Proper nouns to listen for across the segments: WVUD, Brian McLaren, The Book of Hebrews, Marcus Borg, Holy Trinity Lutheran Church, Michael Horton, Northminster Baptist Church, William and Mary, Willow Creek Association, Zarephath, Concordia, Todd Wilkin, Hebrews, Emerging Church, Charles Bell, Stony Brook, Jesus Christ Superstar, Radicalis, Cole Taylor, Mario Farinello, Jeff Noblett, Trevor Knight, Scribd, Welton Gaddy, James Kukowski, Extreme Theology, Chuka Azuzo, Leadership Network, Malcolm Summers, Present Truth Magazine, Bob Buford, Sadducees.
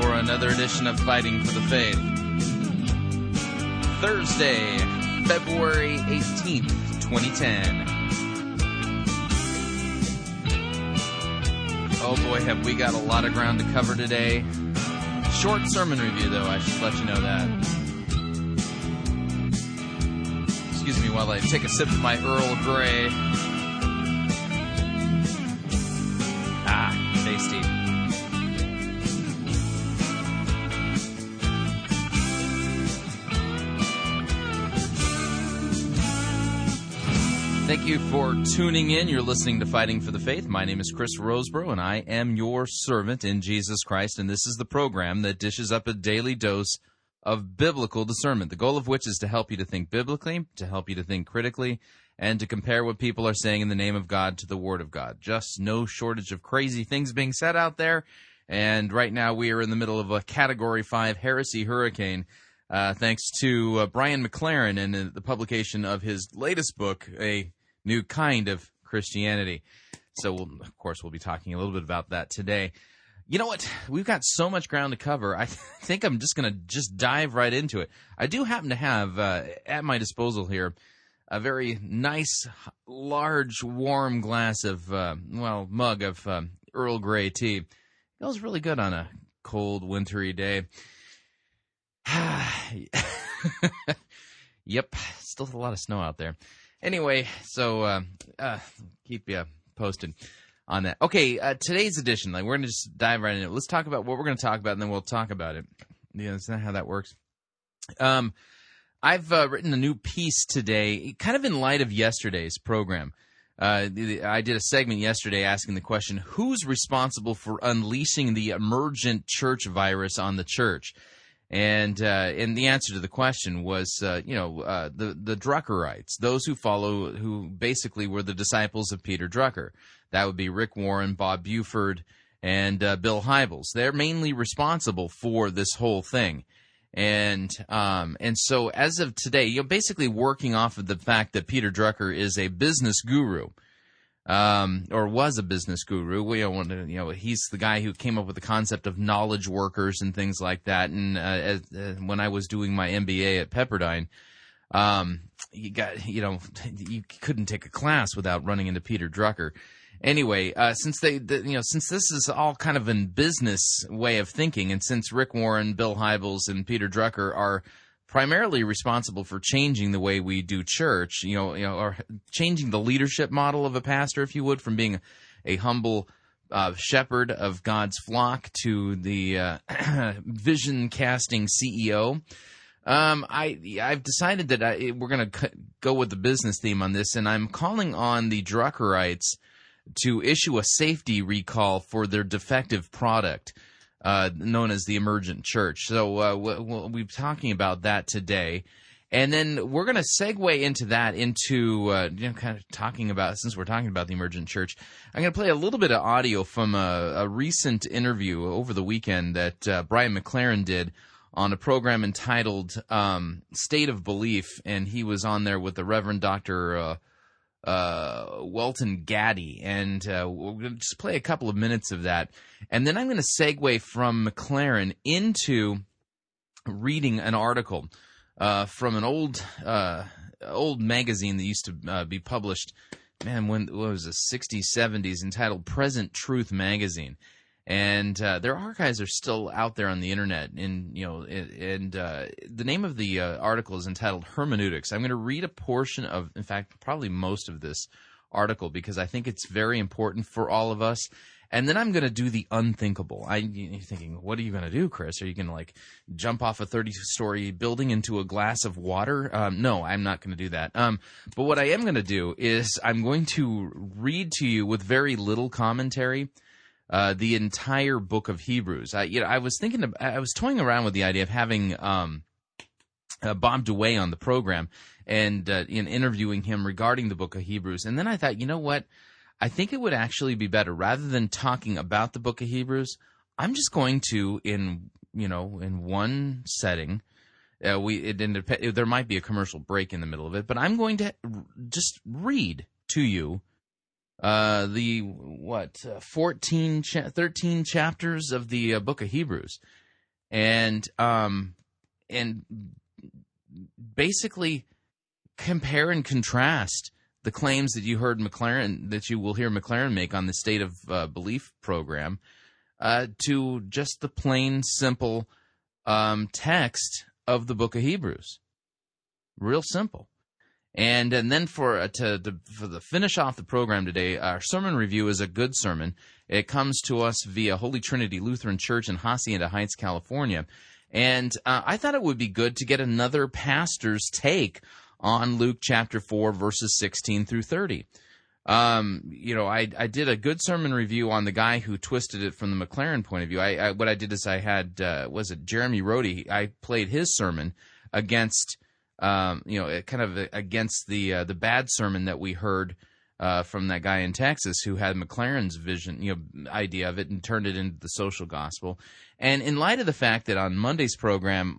for another edition of Fighting for the Faith. Thursday, February 18th, 2010. Oh boy, have we got a lot of ground to cover today. Short sermon review, though, I should let you know that. Excuse me while I take a sip of my Earl Grey. Ah, tasty. Thank you for tuning in. You're listening to Fighting for the Faith. My name is Chris Roseborough, and I am your servant in Jesus Christ, and this is the program that dishes up a daily dose of biblical discernment, the goal of which is to help you to think biblically, to help you to think critically, and to compare what people are saying in the name of God to the Word of God. Just no shortage of crazy things being said out there, and right now we are in the middle of a Category 5 heresy hurricane, thanks to Brian McLaren and the publication of his latest book, A New Kind of Christianity. So, of course, we'll be talking a little bit about that today. You know what? We've got so much ground to cover. I think I'm just going to dive right into it. I do happen to have at my disposal here a very nice, large, warm glass of, mug of Earl Grey tea. It goes really good on a cold, wintry day. Yep, still a lot of snow out there. Anyway, so keep you posted on that. Okay, today's edition, we're going to just dive right into it. Let's talk about what we're going to talk about, and then we'll talk about it. Yeah, that's not how that works. I've written a new piece today, kind of in light of yesterday's program. I did a segment yesterday asking the question, who's responsible for unleashing the emergent church virus on the church? And the answer to the question was, the Druckerites, those who basically were the disciples of Peter Drucker. That would be Rick Warren, Bob Buford, and Bill Hybels. They're mainly responsible for this whole thing. And so as of today, you're basically working off of the fact that Peter Drucker is a business guru, or was a business guru. We don't want to, he's the guy who came up with the concept of knowledge workers and things like that. And when I was doing my MBA at Pepperdine, you couldn't take a class without running into Peter Drucker. Anyway, since this is all kind of in business way of thinking, and since Rick Warren, Bill Hybels, and Peter Drucker are primarily responsible for changing the way we do church, or changing the leadership model of a pastor, if you would, from being a humble shepherd of God's flock to the vision-casting CEO. I've decided that we're going to go with the business theme on this, and I'm calling on the Druckerites to issue a safety recall for their defective product known as the emergent church. So we'll be talking about that today. And then we're going to segue into that, since we're talking about the emergent church, I'm going to play a little bit of audio from a recent interview over the weekend that Brian McLaren did on a program entitled State of Belief, and he was on there with the Reverend Dr. Welton Gaddy, and we're going to just play a couple of minutes of that, and then I'm going to segue from McLaren into reading an article from an old magazine that used to be published, '60s, '70s, entitled Present Truth Magazine. And their archives are still out there on the internet. And the name of the article is entitled Hermeneutics. I'm going to read a portion of, in fact, probably most of this article, because I think it's very important for all of us. And then I'm going to do the unthinkable. You're thinking, what are you going to do, Chris? Are you going to jump off a 30-story building into a glass of water? No, I'm not going to do that. But what I am going to do is I'm going to read to you with very little commentary the entire book of Hebrews. I was toying around with the idea of having Bob DeWay on the program and in interviewing him regarding the book of Hebrews. And then I thought, you know what? I think it would actually be better, rather than talking about the book of Hebrews, I'm just going to, in one setting, there might be a commercial break in the middle of it, but I'm going to just read to you the 13 chapters of the book of Hebrews, and basically compare and contrast the claims that you heard McLaren, that you will hear McLaren make on the State of Belief program, to just the plain, simple text of the book of Hebrews. Real simple. And then for the finish off the program today, our sermon review is a good sermon. It comes to us via Holy Trinity Lutheran Church in Hacienda Heights, California. And I thought it would be good to get another pastor's take on Luke chapter 4, verses 16 through 30. I did a good sermon review on the guy who twisted it from the McLaren point of view. What I did is I had, Jeremy Rohde? I played his sermon against, against the bad sermon that we heard from that guy in Texas who had McLaren's vision, idea of it and turned it into the social gospel. And in light of the fact that on Monday's program,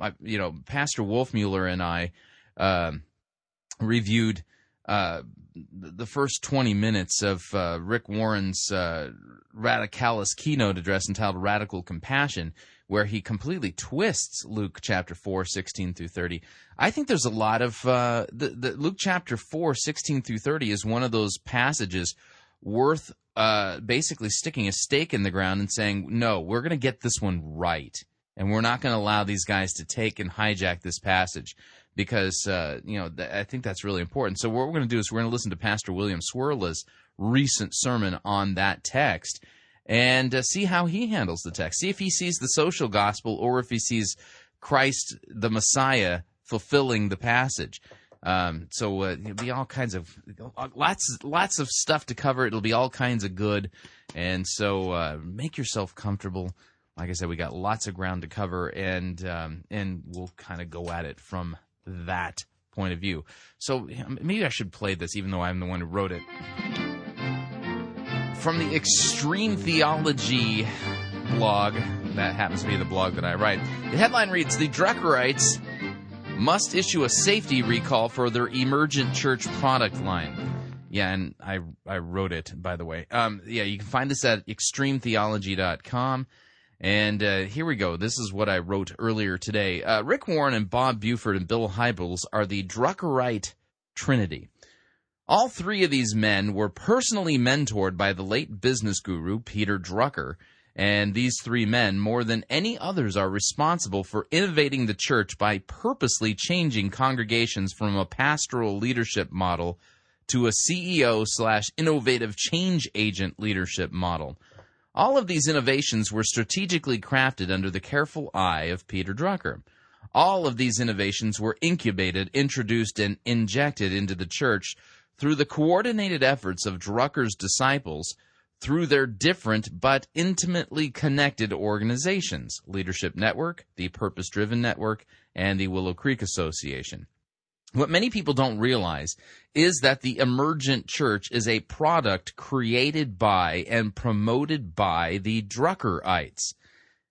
Pastor Wolfmuller and I, reviewed the first 20 minutes of Rick Warren's Radicalis keynote address entitled Radical Compassion, where he completely twists Luke chapter 4, 16 through 30. I think there's a lot of... Luke chapter 4, 16 through 30 is one of those passages worth basically sticking a stake in the ground and saying, no, we're going to get this one right, and we're not going to allow these guys to take and hijack this passage. Because, I think that's really important. So what we're going to do is we're going to listen to Pastor William Cwirla's recent sermon on that text and see how he handles the text. See if he sees the social gospel or if he sees Christ, the Messiah, fulfilling the passage. It'll be all kinds of lots of stuff to cover. It'll be all kinds of good. And so make yourself comfortable. Like I said, we got lots of ground to cover, and we'll kind of go at it from that point of view. So maybe I should play this, even though I'm the one who wrote it. From the Extreme Theology blog, that happens to be the blog that I write, the headline reads, The Druckerites must issue a safety recall for their Emergent Church product line. Yeah, and I wrote it, by the way. You can find this at extremetheology.com. And here we go. This is what I wrote earlier today. Rick Warren and Bob Buford and Bill Hybels are the Druckerite Trinity. All three of these men were personally mentored by the late business guru Peter Drucker, and these three men, more than any others, are responsible for innovating the church by purposely changing congregations from a pastoral leadership model to a CEO/innovative change agent leadership model. All of these innovations were strategically crafted under the careful eye of Peter Drucker. All of these innovations were incubated, introduced, and injected into the church through the coordinated efforts of Drucker's disciples through their different but intimately connected organizations, Leadership Network, the Purpose Driven Network, and the Willow Creek Association. What many people don't realize is that the emergent church is a product created by and promoted by the Druckerites.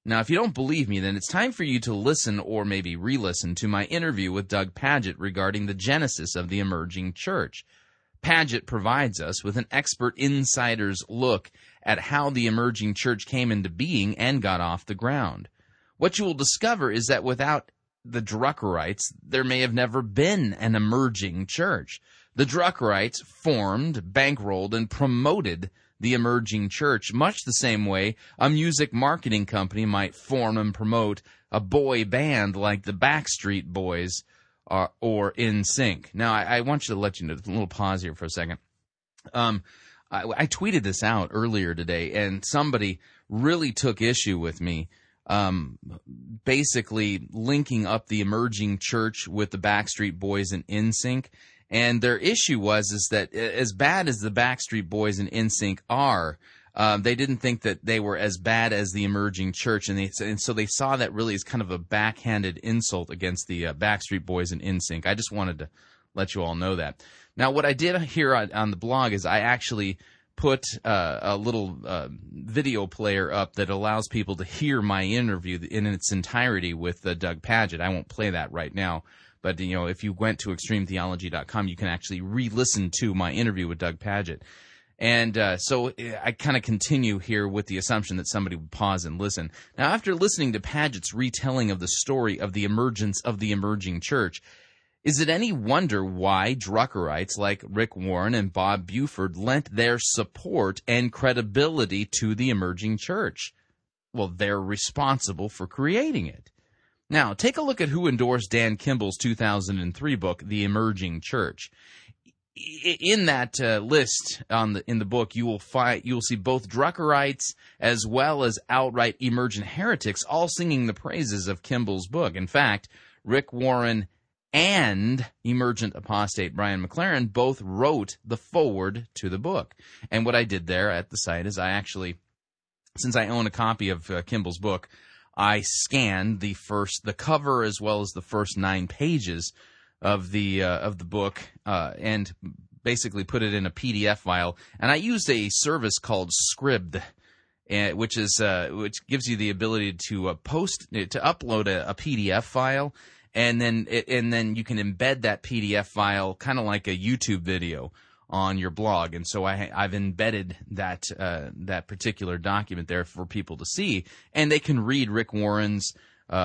Now, if you don't believe me, then it's time for you to listen or maybe re-listen to my interview with Doug Pagitt regarding the genesis of the emerging church. Pagitt provides us with an expert insider's look at how the emerging church came into being and got off the ground. What you will discover is that without the Druckerites, there may have never been an emerging church. The Druckerites formed, bankrolled, and promoted the emerging church, much the same way a music marketing company might form and promote a boy band like the Backstreet Boys or NSYNC. Now, I want you to let you know, a little pause here for a second. I tweeted this out earlier today, and somebody really took issue with me, basically linking up the emerging church with the Backstreet Boys and NSYNC. And their issue was that as bad as the Backstreet Boys and NSYNC are, they didn't think that they were as bad as the emerging church, and so they saw that really as kind of a backhanded insult against the Backstreet Boys and NSYNC. I just wanted to let you all know that. Now, what I did here on the blog is I actually put a little video player up that allows people to hear my interview in its entirety with Doug Pagitt. I won't play that right now. But, you know, if you went to extremetheology.com, you can actually re-listen to my interview with Doug Pagitt. And so I kind of continue here with the assumption that somebody would pause and listen. Now, after listening to Pagitt's retelling of the story of the emergence of the emerging church, is it any wonder why Druckerites like Rick Warren and Bob Buford lent their support and credibility to the emerging church? Well, they're responsible for creating it. Now, take a look at who endorsed Dan Kimball's 2003 book, The Emerging Church. In that list in the book, you will see both Druckerites as well as outright emergent heretics all singing the praises of Kimball's book. In fact, Rick Warren and emergent apostate Brian McLaren both wrote the foreword to the book. And what I did there at the site is I actually, since I own a copy of Kimball's book, I scanned the cover as well as the first 9 pages of the book, and basically put it in a PDF file. And I used a service called Scribd, which gives you the ability to upload a PDF file, and then you can embed that PDF file kind of like a YouTube video on your blog. And so I've embedded that particular document there for people to see, and they can read Rick Warren's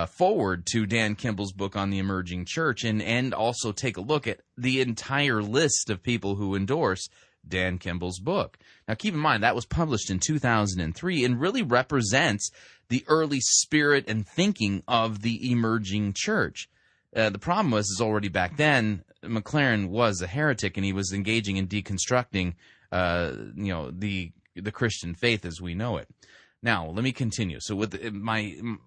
foreword to Dan Kimball's book on the emerging church, and also take a look at the entire list of people who endorse Dan Kimball's book. Now, keep in mind, that was published in 2003 and really represents the early spirit and thinking of the emerging church. The problem was already back then, McLaren was a heretic, and he was engaging in deconstructing, the Christian faith as we know it. Now, let me continue. So,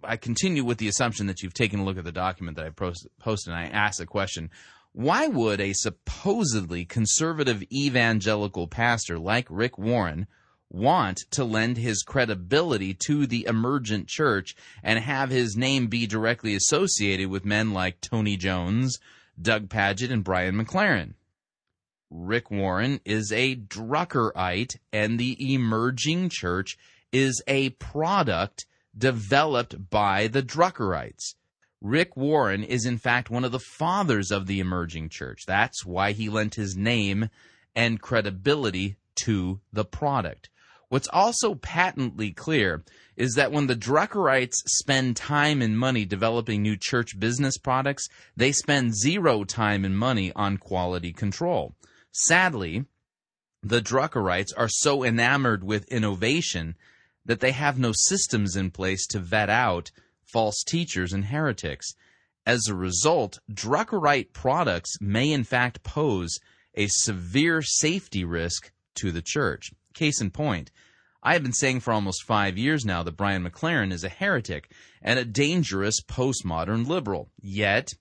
I continue with the assumption that you've taken a look at the document that I posted, and I asked the question: why would a supposedly conservative evangelical pastor like Rick Warren want to lend his credibility to the emergent church and have his name be directly associated with men like Tony Jones, Doug Pagitt, and Brian McLaren? Rick Warren is a Druckerite, and the emerging church is a product developed by the Druckerites. Rick Warren is, in fact, one of the fathers of the emerging church. That's why he lent his name and credibility to the product. What's also patently clear is that when the Druckerites spend time and money developing new church business products, they spend zero time and money on quality control. Sadly, the Druckerites are so enamored with innovation that they have no systems in place to vet out false teachers and heretics. As a result, Druckerite products may in fact pose a severe safety risk to the church. Case in point, I have been saying for almost 5 years now that Brian McLaren is a heretic and a dangerous postmodern liberal. Yet,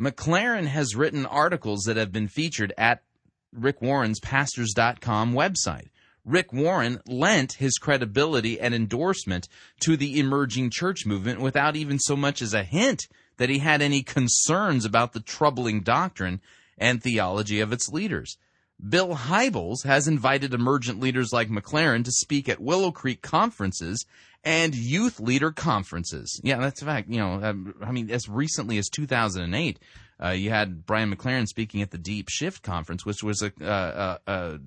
McLaren has written articles that have been featured at Rick Warren's pastors.com website. Rick Warren lent his credibility and endorsement to the emerging church movement without even so much as a hint that he had any concerns about the troubling doctrine and theology of its leaders. Bill Hybels has invited emergent leaders like McLaren to speak at Willow Creek conferences and youth leader conferences. Yeah, that's a fact. You know, I mean, as recently as 2008, you had Brian McLaren speaking at the Deep Shift Conference, which was a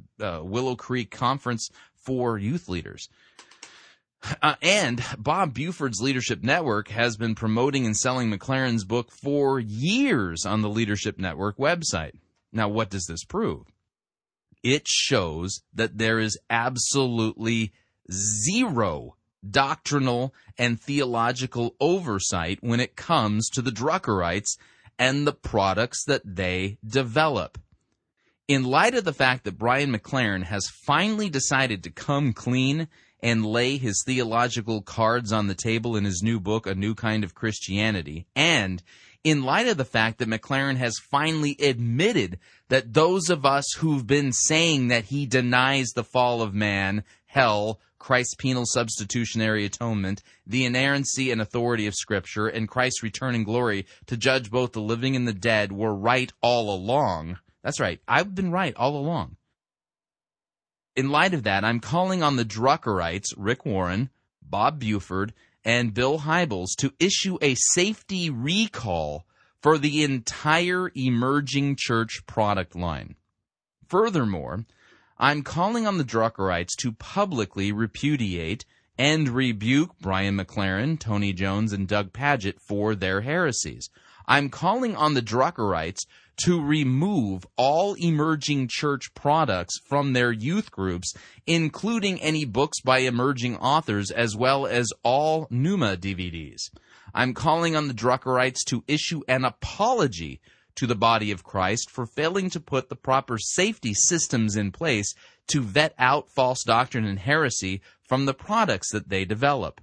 Willow Creek conference for youth leaders. And Bob Buford's Leadership Network has been promoting and selling McLaren's book for years on the Leadership Network website. Now, what does this prove? it shows that there is absolutely zero doctrinal and theological oversight when it comes to the Druckerites and the products that they develop. In light of the fact that Brian McLaren has finally decided to come clean and lay his theological cards on the table in his new book, A New Kind of Christianity, and in light of the fact that McLaren has finally admitted that those of us who've been saying that he denies the fall of man, hell, Christ's penal substitutionary atonement, the inerrancy and authority of Scripture, and Christ's return in glory to judge both the living and the dead were right all along. That's right, I've been right all along. In light of that, I'm calling on the Druckerites, Rick Warren, Bob Buford, and Bill Hybels to issue a safety recall for the entire Emerging Church product line. Furthermore, I'm calling on the Druckerites to publicly repudiate and rebuke Brian McLaren, Tony Jones, and Doug Pagitt for their heresies. I'm calling on the Druckerites to remove all Emerging Church products from their youth groups, including any books by emerging authors, as well as all Pneuma DVDs. I'm calling on the Druckerites to issue an apology to the body of Christ for failing to put the proper safety systems in place to vet out false doctrine and heresy from the products that they develop.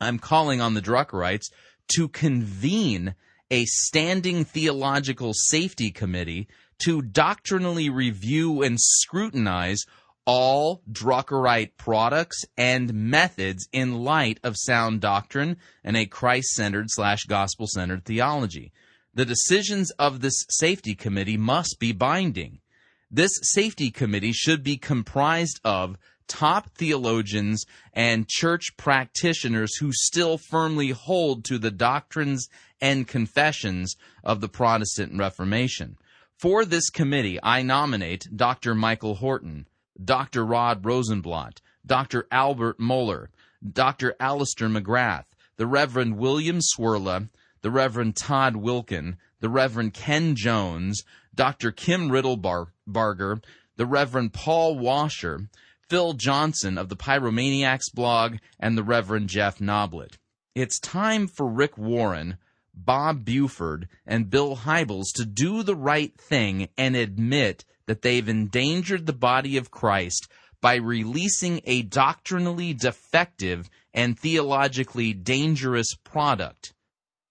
I'm calling on the Druckerites to convene a standing theological safety committee to doctrinally review and scrutinize all Druckerite products and methods in light of sound doctrine and a Christ-centered/gospel-centered theology. The decisions of this safety committee must be binding. This safety committee should be comprised of top theologians and church practitioners who still firmly hold to the doctrines and confessions of the Protestant Reformation. For this committee, I nominate Dr. Michael Horton, Dr. Rod Rosenblatt, Dr. Albert Mohler, Dr. Alistair McGrath, the Reverend William Cwirla, the Reverend Todd Wilkin, the Reverend Ken Jones, Dr. Kim Riddlebarger, the Reverend Paul Washer, Phil Johnson of the Pyromaniacs blog, and the Reverend Jeff Noblett. It's time for Rick Warren, Bob Buford, and Bill Hybels to do the right thing and admit that they've endangered the body of Christ by releasing a doctrinally defective and theologically dangerous product.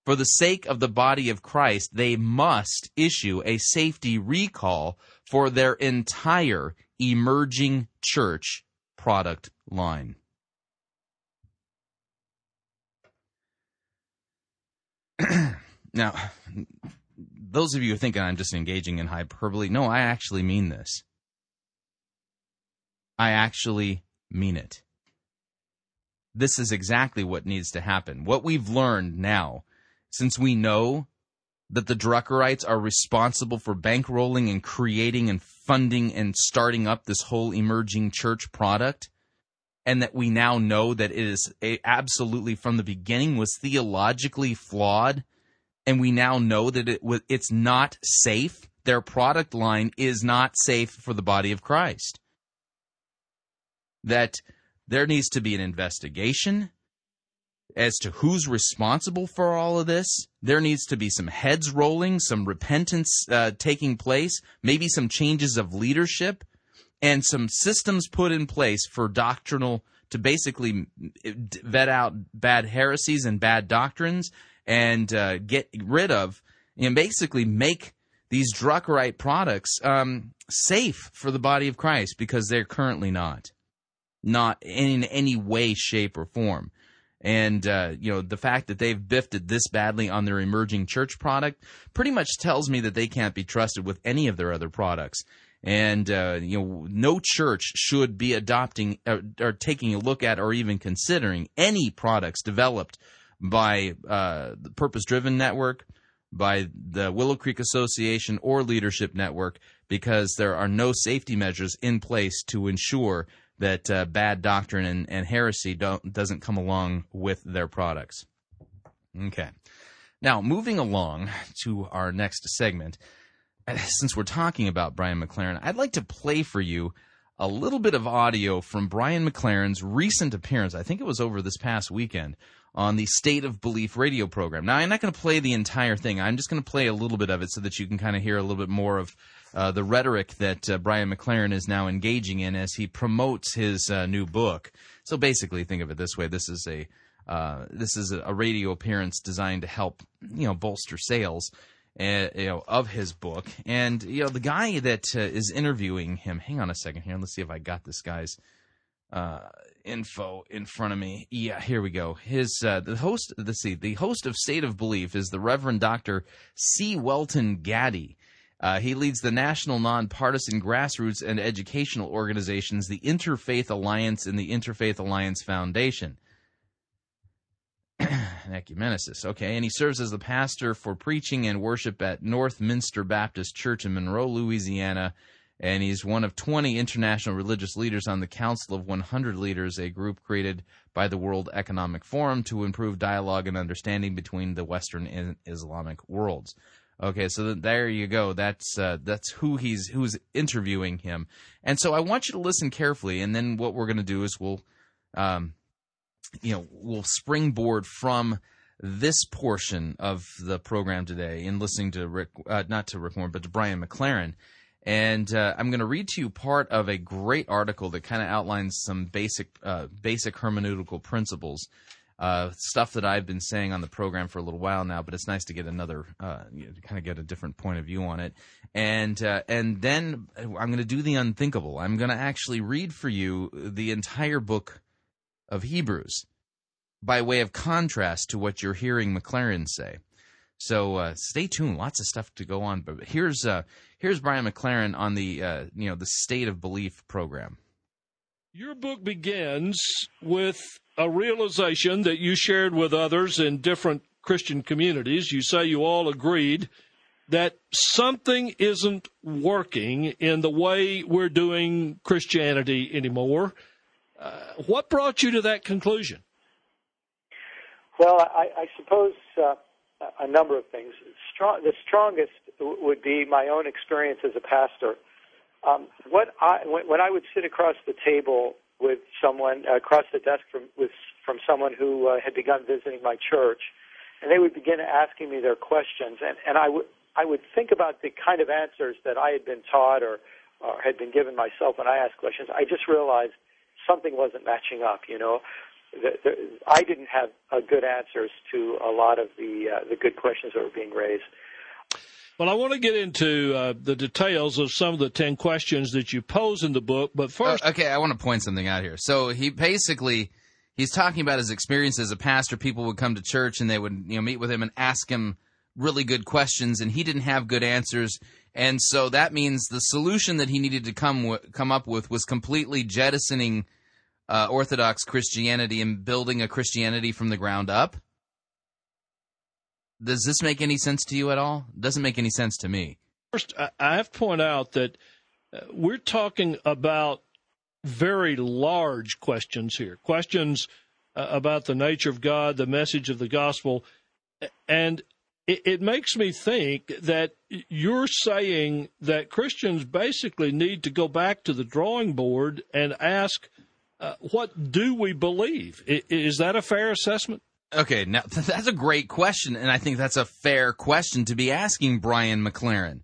For the sake of the body of Christ, they must issue a safety recall for their entire Emerging Church product line. Now, those of you who think I'm just engaging in hyperbole, no, I actually mean this. I actually mean it. This is exactly what needs to happen. What we've learned now, since we know that the Druckerites are responsible for bankrolling and creating and funding and starting up this whole Emerging Church product, and that we now know that it is absolutely from the beginning was theologically flawed, and we now know that it's not safe, their product line is not safe for the body of Christ. That there needs to be an investigation as to who's responsible for all of this. There needs to be some heads rolling, some repentance taking place, maybe some changes of leadership, and some systems put in place for doctrinal to basically vet out bad heresies and bad doctrines and get rid of and basically make these Druckerite products safe for the body of Christ, because they're currently not in any way, shape, or form. And, the fact that they've biffed it this badly on their Emerging Church product pretty much tells me that they can't be trusted with any of their other products. And, no church should be adopting or taking a look at or even considering any products developed by the Purpose Driven Network, by the Willow Creek Association, or Leadership Network, because there are no safety measures in place to ensure that bad doctrine and heresy doesn't come along with their products. Okay. Now, moving along to our next segment, since we're talking about Brian McLaren, I'd like to play for you a little bit of audio from Brian McLaren's recent appearance. I think it was over this past weekend on the State of Belief radio program. Now, I'm not going to play the entire thing. I'm just going to play a little bit of it so that you can kind of hear a little bit more of the rhetoric that Brian McLaren is now engaging in as he promotes his new book. So basically, think of it this way. This is a radio appearance designed to help, bolster sales, of his book. And, the guy that is interviewing him, hang on a second here. Let's see if I got this guy's info in front of me. Yeah, here we go. His the host of State of Belief is the Reverend Dr. C. Welton Gaddy. He leads the national nonpartisan grassroots and educational organizations, the Interfaith Alliance and the Interfaith Alliance Foundation. An ecumenicist, okay, and he serves as the pastor for preaching and worship at Northminster Baptist Church in Monroe, Louisiana, and he's one of 20 international religious leaders on the Council of 100 Leaders, a group created by the World Economic Forum to improve dialogue and understanding between the Western and Islamic worlds. Okay, so there you go. That's who's interviewing him, and so I want you to listen carefully, and then what we're going to do is we'll springboard from this portion of the program today in listening to to Brian McLaren. And I'm going to read to you part of a great article that kind of outlines some basic hermeneutical principles, stuff that I've been saying on the program for a little while now, but it's nice to get get a different point of view on it. And then I'm going to do the unthinkable. I'm going to actually read for you the entire book of Hebrews, by way of contrast to what you're hearing McLaren say. So stay tuned. Lots of stuff to go on. But here's Brian McLaren on the the State of Belief program. Your book begins with a realization that you shared with others in different Christian communities. You say you all agreed that something isn't working in the way we're doing Christianity anymore. What brought you to that conclusion? Well, I suppose a number of things. The strongest would be my own experience as a pastor. When I would sit across the table with someone, across the desk from someone who had begun visiting my church, and they would begin asking me their questions, and I would think about the kind of answers that I had been taught or had been given myself when I asked questions. I just realized something wasn't matching up, I didn't have good answers to a lot of the good questions that were being raised. Well, I want to get into the details of some of the 10 questions that you pose in the book, but first... I want to point something out here. So he's talking about his experience as a pastor. People would come to church and they would meet with him and ask him really good questions, and he didn't have good answers. And so that means the solution that he needed to come up with was completely jettisoning Orthodox Christianity and building a Christianity from the ground up? Does this make any sense to you at all? Doesn't make any sense to me. First, I have to point out that we're talking about very large questions here, questions about the nature of God, the message of the gospel, and it makes me think that you're saying that Christians basically need to go back to the drawing board and ask, what do we believe? Is that a fair assessment? Okay, now that's a great question, and I think that's a fair question to be asking Brian McLaren.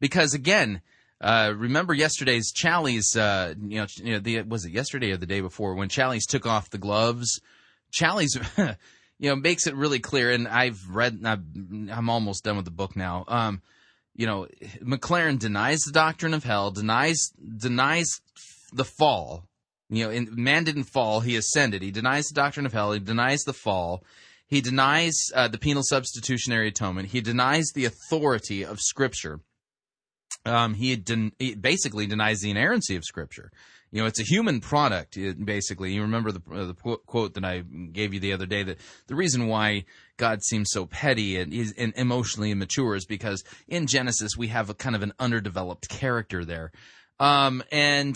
Because, again, remember yesterday's Challies, was it yesterday or the day before, when Challies took off the gloves? Challies... makes it really clear, and I'm almost done with the book now. McLaren denies the doctrine of hell, denies the fall. And man didn't fall, he ascended. He denies the doctrine of hell, he denies the fall. He denies the penal substitutionary atonement. He denies the authority of Scripture. He basically denies the inerrancy of Scripture. It's a human product, basically. You remember the quote that I gave you the other day, that the reason why God seems so petty and emotionally immature is because in Genesis we have a kind of an underdeveloped character there. And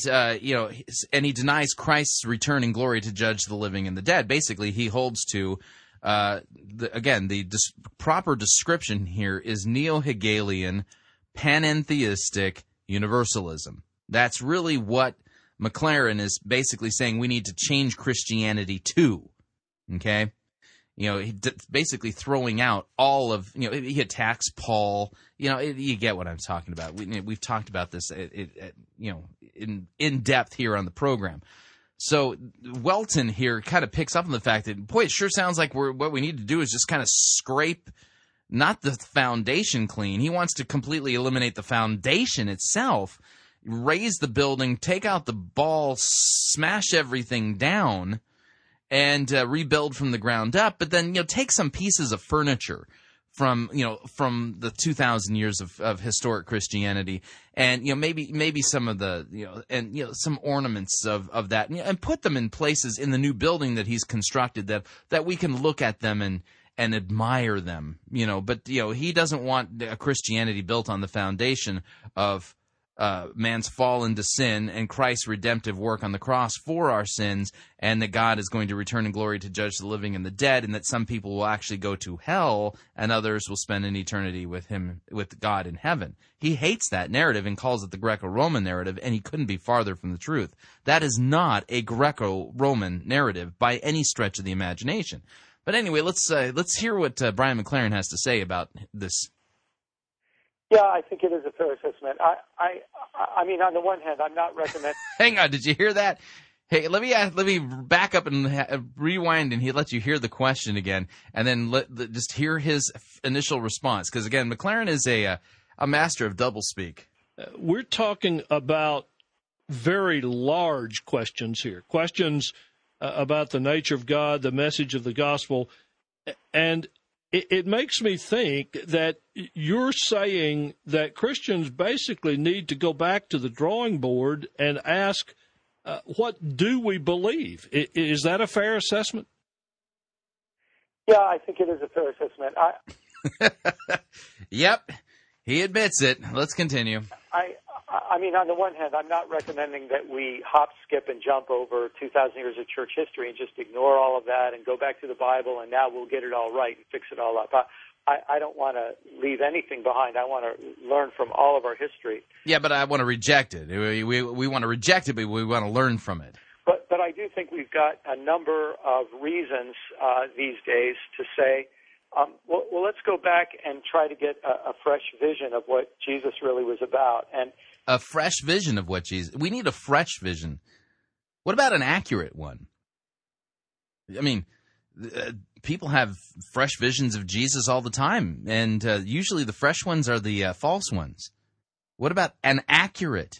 he denies Christ's return in glory to judge the living and the dead. Basically, he holds to, the proper description here is neo-Hegelian panentheistic universalism. That's really what McLaren is basically saying we need to change Christianity to, okay? You know, basically throwing out all of, you know, he attacks Paul. You know, you get what I'm talking about. We've talked about this, you know, in depth here on the program. So Welton here kind of picks up on the fact that, boy, it sure sounds like what we need to do is just kind of scrape not the foundation clean. He wants to completely eliminate the foundation itself, raise the building, take out the ball, smash everything down, and rebuild from the ground up. But then, you know, take some pieces of furniture from the 2,000 years of historic Christianity, and, you know, maybe some of the, you know, and, you know, some ornaments of that, and put them in places in the new building that he's constructed that we can look at them and admire them, you know. But, you know, he doesn't want a Christianity built on the foundation of man's fall into sin and Christ's redemptive work on the cross for our sins, and that God is going to return in glory to judge the living and the dead, and that some people will actually go to hell and others will spend an eternity with him, with God in heaven. He hates that narrative and calls it the Greco-Roman narrative, and he couldn't be farther from the truth. That is not a Greco-Roman narrative by any stretch of the imagination. But anyway, let's hear what Brian McLaren has to say about this. Yeah, I think it is a fair assessment. I mean, on the one hand, I'm not recommending. Hang on, did you hear that? Hey, let me back up and rewind, and he let you hear the question again, and then just hear his initial response. Because again, McLaren is a master of doublespeak. We're talking about very large questions here, questions about the nature of God, the message of the gospel, and it makes me think that you're saying that Christians basically need to go back to the drawing board and ask, what do we believe? Is that a fair assessment? Yeah, I think it is a fair assessment. Yep, he admits it. Let's continue. I mean, on the one hand, I'm not recommending that we hop, skip, and jump over 2,000 years of church history and just ignore all of that and go back to the Bible and now we'll get it all right and fix it all up. I don't want to leave anything behind. I want to learn from all of our history. Yeah, but I want to reject it. We want to reject it, but we want to learn from it. But I do think we've got a number of reasons these days to say, well, let's go back and try to get a fresh vision of what Jesus really was about. And a fresh vision of what Jesus... We need a fresh vision. What about an accurate one? I mean, people have fresh visions of Jesus all the time, and usually the fresh ones are the false ones. What about an accurate?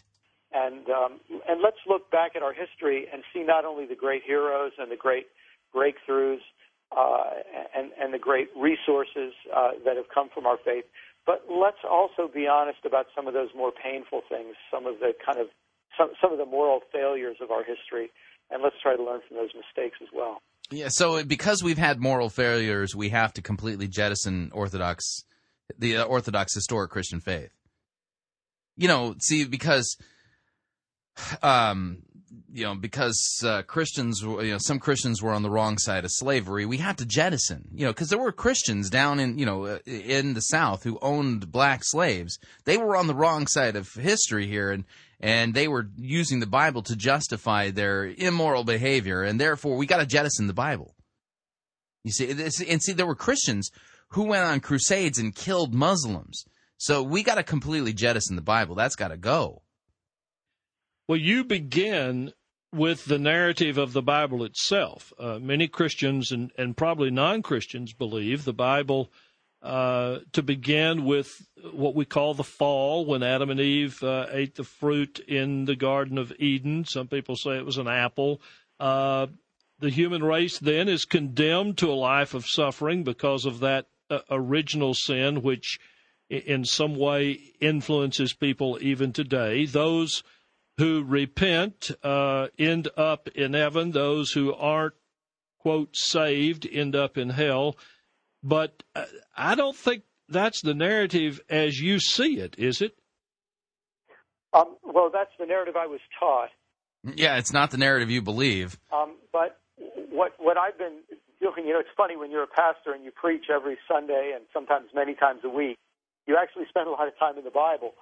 And let's look back at our history and see not only the great heroes and the great breakthroughs and the great resources that have come from our faith, but let's also be honest about some of those more painful things, some of the moral failures of our history, and let's try to learn from those mistakes as well. Yeah, so because we've had moral failures, we have to completely jettison the Orthodox historic Christian faith. You know, see, because Christians, you know, some Christians were on the wrong side of slavery. We had to jettison, you know, because there were Christians down in, you know, in the South who owned black slaves. They were on the wrong side of history here, and they were using the Bible to justify their immoral behavior, and therefore we got to jettison the Bible. You see, there were Christians who went on crusades and killed Muslims. So we got to completely jettison the Bible. That's got to go. Well, you begin with the narrative of the Bible itself. Many Christians and probably non-Christians believe the Bible to begin with what we call the fall, when Adam and Eve ate the fruit in the Garden of Eden. Some people say it was an apple. The human race then is condemned to a life of suffering because of that original sin, which in some way influences people even today. Those who repent end up in heaven. Those who aren't, quote, saved end up in hell. But I don't think that's the narrative as you see it, is it? Well, that's the narrative I was taught. Yeah, it's not the narrative you believe. But what I've been doing, you know, it's funny when you're a pastor and you preach every Sunday and sometimes many times a week, You actually spend a lot of time in the Bible.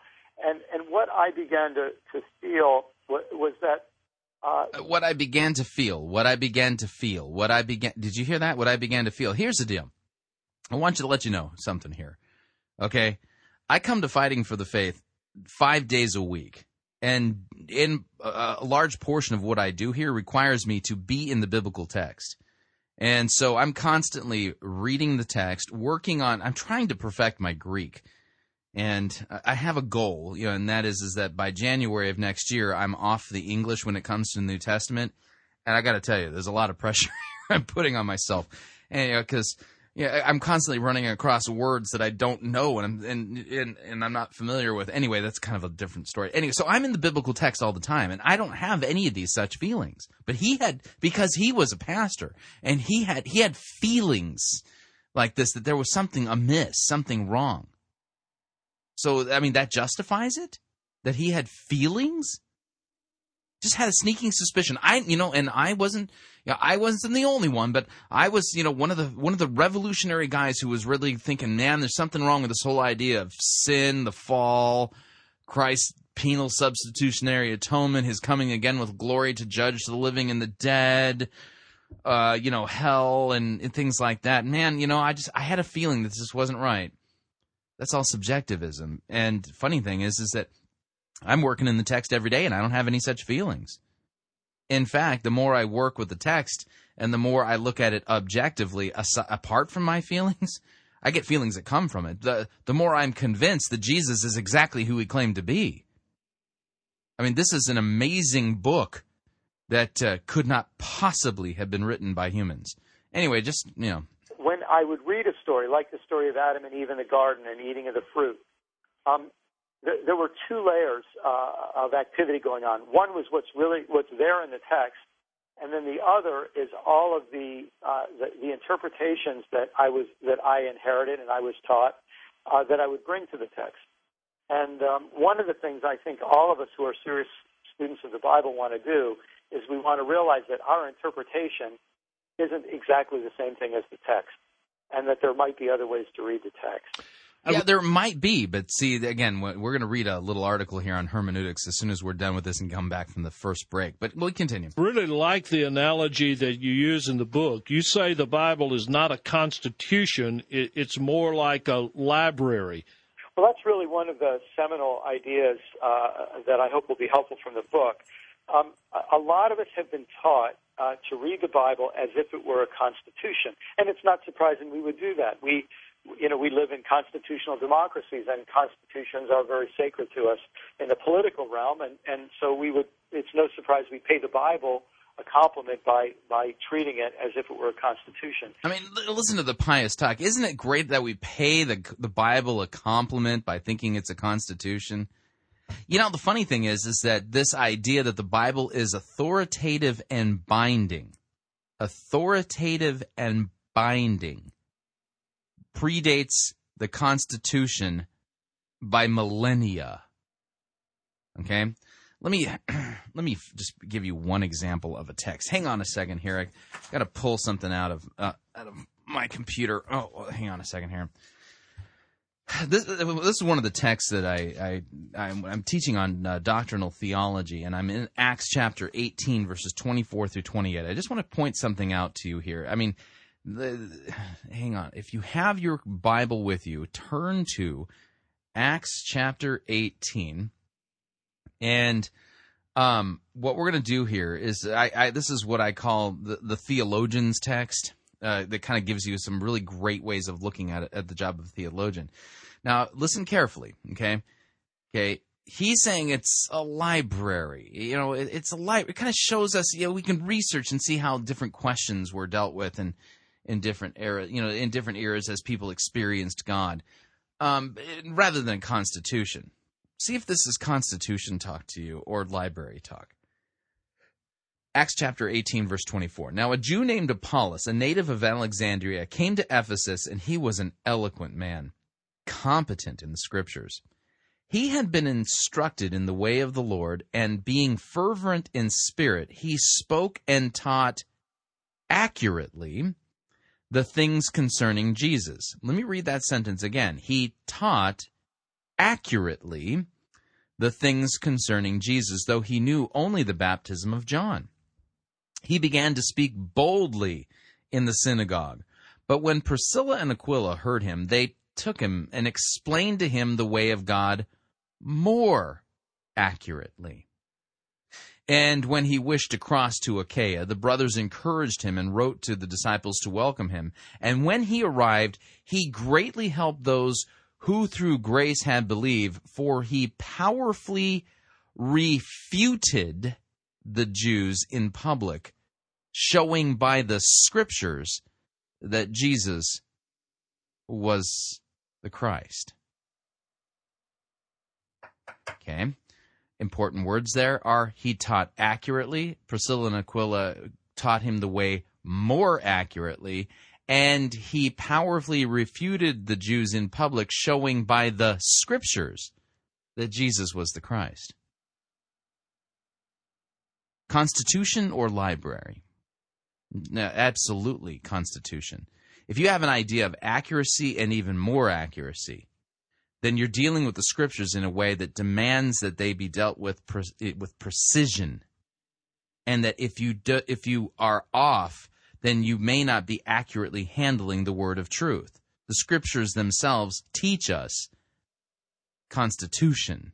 And what I began to feel was that... Did you hear that? What I began to feel. Here's the deal. I want you to let you know something here. Okay? I come to Fighting for the Faith 5 days a week. And in a large portion of what I do here requires me to be in the biblical text. And so I'm constantly reading the text, working on, I'm trying to perfect my Greek. And I have a goal, you know, and that is that by January of next year, I'm off the English when it comes to the New Testament. And I got to tell you, there's a lot of pressure I'm putting on myself. And, you know, because, yeah, I'm constantly running across words that I don't know and I'm not familiar with. Anyway, that's kind of a different story. Anyway, so I'm in the biblical text all the time, and I don't have any of these such feelings. But he had, because he was a pastor, and he had feelings like this, that there was something amiss, something wrong. So, I mean, that justifies it? That he had feelings? Just had a sneaking suspicion. I wasn't the only one, but I was, you know, one of the revolutionary guys who was really thinking, man, there's something wrong with this whole idea of sin, the fall, Christ's penal substitutionary atonement, his coming again with glory to judge the living and the dead, you know, hell and things like that. Man, you know, I had a feeling that this wasn't right. That's all subjectivism. And funny thing is that I'm working in the text every day, and I don't have any such feelings. In fact, the more I work with the text and the more I look at it objectively, apart from my feelings, I get feelings that come from it. The more I'm convinced that Jesus is exactly who he claimed to be. I mean, this is an amazing book that could not possibly have been written by humans. Anyway, just, you know. When I would read a story, like the story of Adam and Eve in the garden and eating of the fruit, there were two layers of activity going on. One was what's there in the text, and then the other is all of the interpretations that I inherited and I was taught that I would bring to the text. And one of the things I think all of us who are serious students of the Bible want to do is we want to realize that our interpretation isn't exactly the same thing as the text, and that there might be other ways to read the text. Yeah, there might be, but see, again, we're going to read a little article here on hermeneutics as soon as we're done with this and come back from the first break, but we'll continue. Really like the analogy that you use in the book. You say the Bible is not a constitution, it's more like a library. Well, that's really one of the seminal ideas that I hope will be helpful from the book. A lot of us have been taught to read the Bible as if it were a constitution, and it's not surprising we would do that. We live in constitutional democracies, and constitutions are very sacred to us in the political realm, and so it's no surprise we pay the Bible a compliment by treating it as if it were a constitution. I mean, listen to the pious talk. Isn't it great that we pay the Bible a compliment by thinking it's a constitution? You know, the funny thing is that this idea that the Bible is authoritative and binding. Authoritative and binding predates the Constitution by millennia. Okay? Let me just give you one example of a text. Hang on a second here. I've got to pull something out of my computer. Oh, hang on a second here. This is one of the texts that I'm teaching on doctrinal theology, and I'm in Acts chapter 18, verses 24 through 28. I just want to point something out to you here. I mean, hang on. If you have your Bible with you, turn to Acts chapter 18, and what we're going to do here is this is what I call the theologian's text. That kind of gives you some really great ways of looking at it, at the job of a theologian. Now, listen carefully. Okay. He's saying it's a library. You know, it's a library. It kind of shows us. You know, we can research and see how different questions were dealt with and. In different eras as people experienced God, rather than constitution. See if this is constitution talk to you or library talk. Acts chapter 18, verse 24. Now a Jew named Apollos, a native of Alexandria, came to Ephesus, and he was an eloquent man, competent in the Scriptures. He had been instructed in the way of the Lord, and being fervent in spirit, he spoke and taught accurately the things concerning Jesus. Let me read that sentence again. He taught accurately the things concerning Jesus, though he knew only the baptism of John. He began to speak boldly in the synagogue. But when Priscilla and Aquila heard him, they took him and explained to him the way of God more accurately. And when he wished to cross to Achaia, the brothers encouraged him and wrote to the disciples to welcome him. And when he arrived, he greatly helped those who through grace had believed, for he powerfully refuted the Jews in public, showing by the Scriptures that Jesus was the Christ. Okay. Important words there are, he taught accurately, Priscilla and Aquila taught him the way more accurately, and he powerfully refuted the Jews in public, showing by the Scriptures that Jesus was the Christ. Constitution or library? No, absolutely constitution. If you have an idea of accuracy and even more accuracy, then you're dealing with the Scriptures in a way that demands that they be dealt with precision, and that if you are off, then you may not be accurately handling the word of truth. The Scriptures themselves teach us constitution,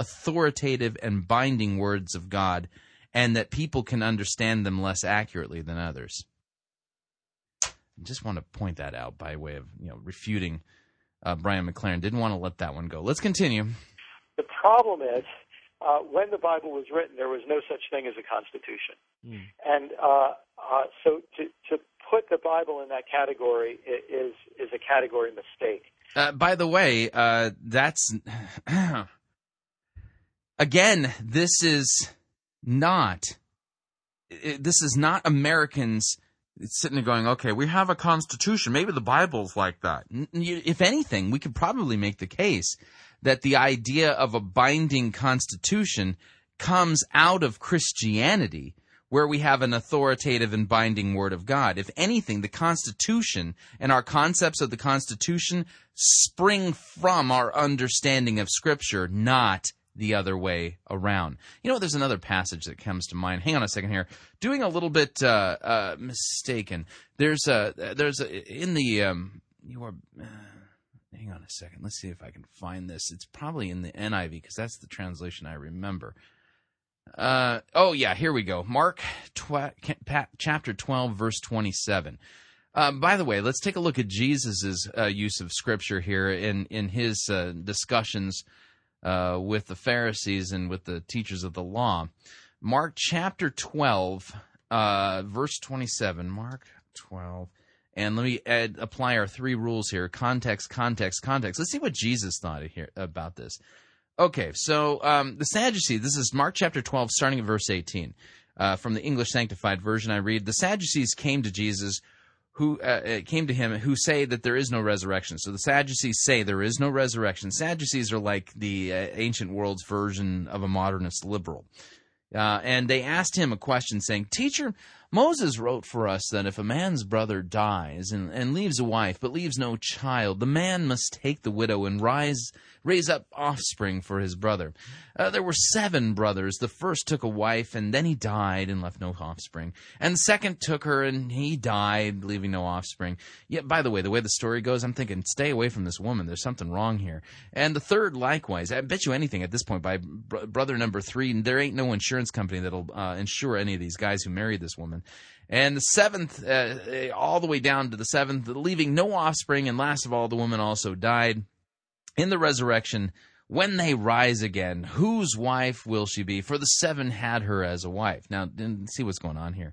authoritative and binding words of God, and that people can understand them less accurately than others. I just want to point that out by way of refuting. Brian McLaren didn't want to let that one go. Let's continue. The problem is, when the Bible was written, there was no such thing as a constitution. Mm. And so to put the Bible in that category is a category mistake. By the way, that's... Again, this is not Americans... It's sitting there going, okay, we have a constitution. Maybe the Bible's like that. If anything, we could probably make the case that the idea of a binding constitution comes out of Christianity, where we have an authoritative and binding word of God. If anything, the Constitution and our concepts of the Constitution spring from our understanding of Scripture, not the other way around. There's another passage that comes to mind. Hang on a second here. Doing a little bit mistaken. Hang on a second. Let's see if I can find this. It's probably in the NIV because that's the translation I remember. Here we go. Mark chapter 12, verse 27. By the way, let's take a look at Jesus's use of Scripture here in his discussions with the Pharisees and with the teachers of the law. Mark chapter 12, verse 27. Mark 12. And let me apply our three rules here. Context, context, context. Let's see what Jesus thought here about this. Okay, so the Sadducees, this is Mark chapter 12, starting at verse 18. From the English Sanctified Version, I read, the Sadducees came to Jesus, who say that there is no resurrection. So the Sadducees say there is no resurrection. Sadducees are like the ancient world's version of a modernist liberal. And they asked him a question saying, Teacher, Moses wrote for us that if a man's brother dies and leaves a wife but leaves no child, the man must take the widow and raise up offspring for his brother. There were 7 brothers. The first took a wife, and then he died and left no offspring. And the second took her, and he died, leaving no offspring. Yet, by the way the story goes, I'm thinking, stay away from this woman. There's something wrong here. And the third, likewise. I bet you anything at this point, by brother number 3, there ain't no insurance company that'll insure any of these guys who married this woman. And the 7th, all the way down to the 7th, leaving no offspring, and last of all, the woman also died. In the resurrection, when they rise again, whose wife will she be? For the 7 had her as a wife. Now, see what's going on here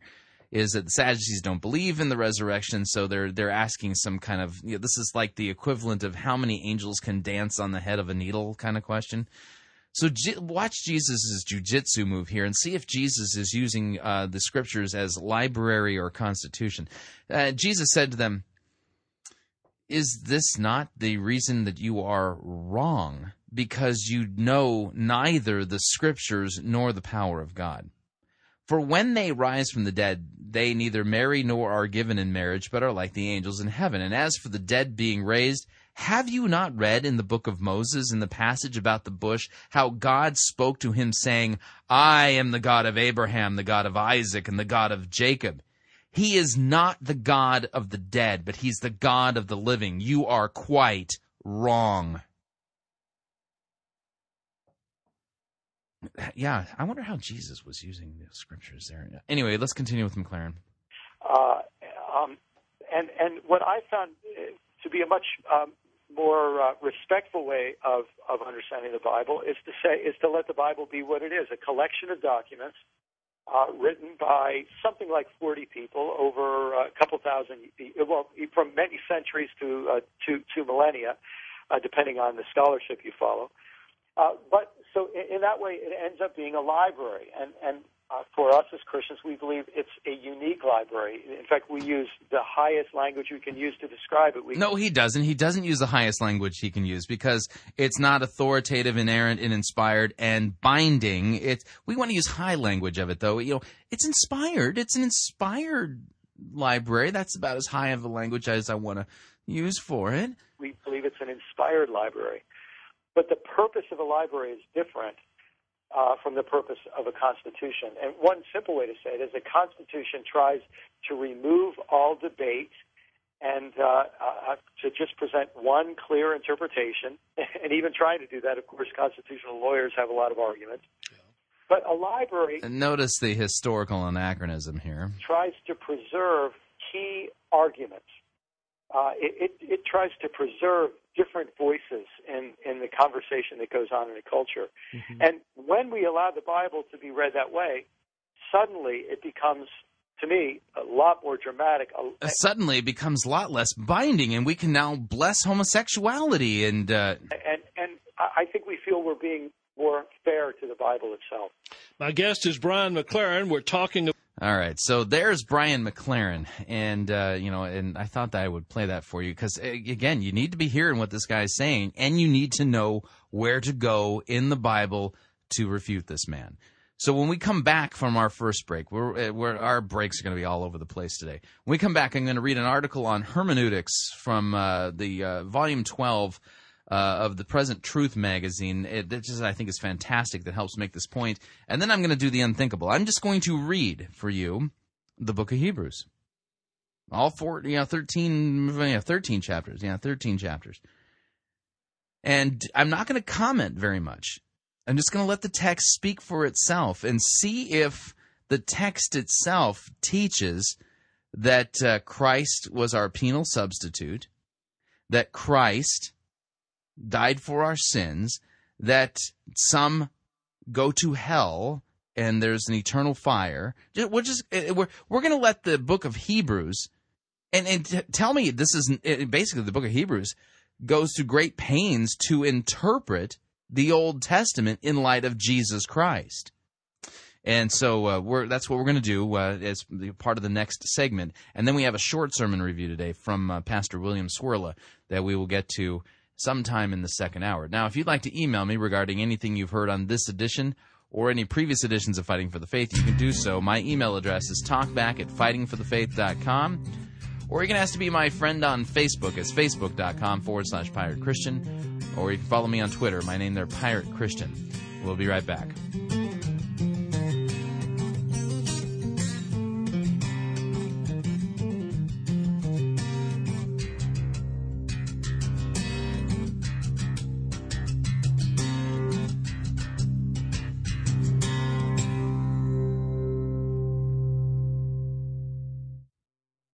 is that the Sadducees don't believe in the resurrection, so they're asking some kind of, this is like the equivalent of how many angels can dance on the head of a needle kind of question. So watch Jesus' jujitsu move here and see if Jesus is using the Scriptures as library or constitution. Jesus said to them, is this not the reason that you are wrong, because you know neither the Scriptures nor the power of God? For when they rise from the dead, they neither marry nor are given in marriage, but are like the angels in heaven. And as for the dead being raised, Have you not read in the book of Moses, in the passage about the bush, how God spoke to him saying, I am the God of Abraham, the God of Isaac, and the God of Jacob. He is not the God of the dead, but he's the God of the living. You are quite wrong. Yeah, I wonder how Jesus was using the scriptures there. Anyway, let's continue with McLaren. And what I found to be a much more respectful way of understanding the Bible is to let the Bible be what it is, a collection of documents written by something like 40 people over a couple thousand, well, from many centuries to millennia, depending on the scholarship you follow. But so in that way, it ends up being a library. And for us as Christians, we believe it's a unique library. In fact, we use the highest language we can use to describe it. No, he doesn't. He doesn't use the highest language he can use because it's not authoritative, inerrant, and inspired, and binding. We want to use high language of it, though. You know, it's inspired. It's an inspired library. That's about as high of a language as I want to use for it. We believe it's an inspired library. But the purpose of a library is different from the purpose of a constitution. And one simple way to say it is a constitution tries to remove all debate and to just present one clear interpretation. And even trying to do that, of course, constitutional lawyers have a lot of arguments. But a library... And notice the historical anachronism here. ...tries to preserve key arguments. It tries to preserve different voices in the conversation that goes on in a culture. Mm-hmm. And when we allow the Bible to be read that way, suddenly it becomes, to me, a lot more dramatic. Suddenly it becomes a lot less binding, and we can now bless homosexuality. And I think we feel we're being more fair to the Bible itself. My guest is Brian McLaren. We're talking... All right, so there's Brian McLaren, and I thought that I would play that for you because, again, you need to be hearing what this guy's saying, and you need to know where to go in the Bible to refute this man. So when we come back from our first break, our breaks are going to be all over the place today. When we come back, I'm going to read an article on hermeneutics from the Volume 12 of the Present Truth Magazine. I think is fantastic. That helps make this point. And then I'm going to do the unthinkable. I'm just going to read for you the book of Hebrews. All 13 chapters. 13 chapters. And I'm not going to comment very much. I'm just going to let the text speak for itself and see if the text itself teaches that Christ was our penal substitute, that Christ died for our sins, that some go to hell and there's an eternal fire. We're going to let the book of Hebrews, and tell me this isn't, basically the book of Hebrews goes to great pains to interpret the Old Testament in light of Jesus Christ. And so that's what we're going to do as part of the next segment. And then we have a short sermon review today from Pastor William Cwirla that we will get to sometime in the second hour. Now, if you'd like to email me regarding anything you've heard on this edition or any previous editions of Fighting for the Faith, you can do so. My email address is talkback@fightingforthefaith.com. Or you can ask to be my friend on Facebook. It's facebook.com/piratechristian. Or you can follow me on Twitter. My name there, Pirate Christian. We'll be right back.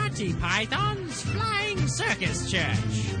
Monty Python's Flying Circus Church.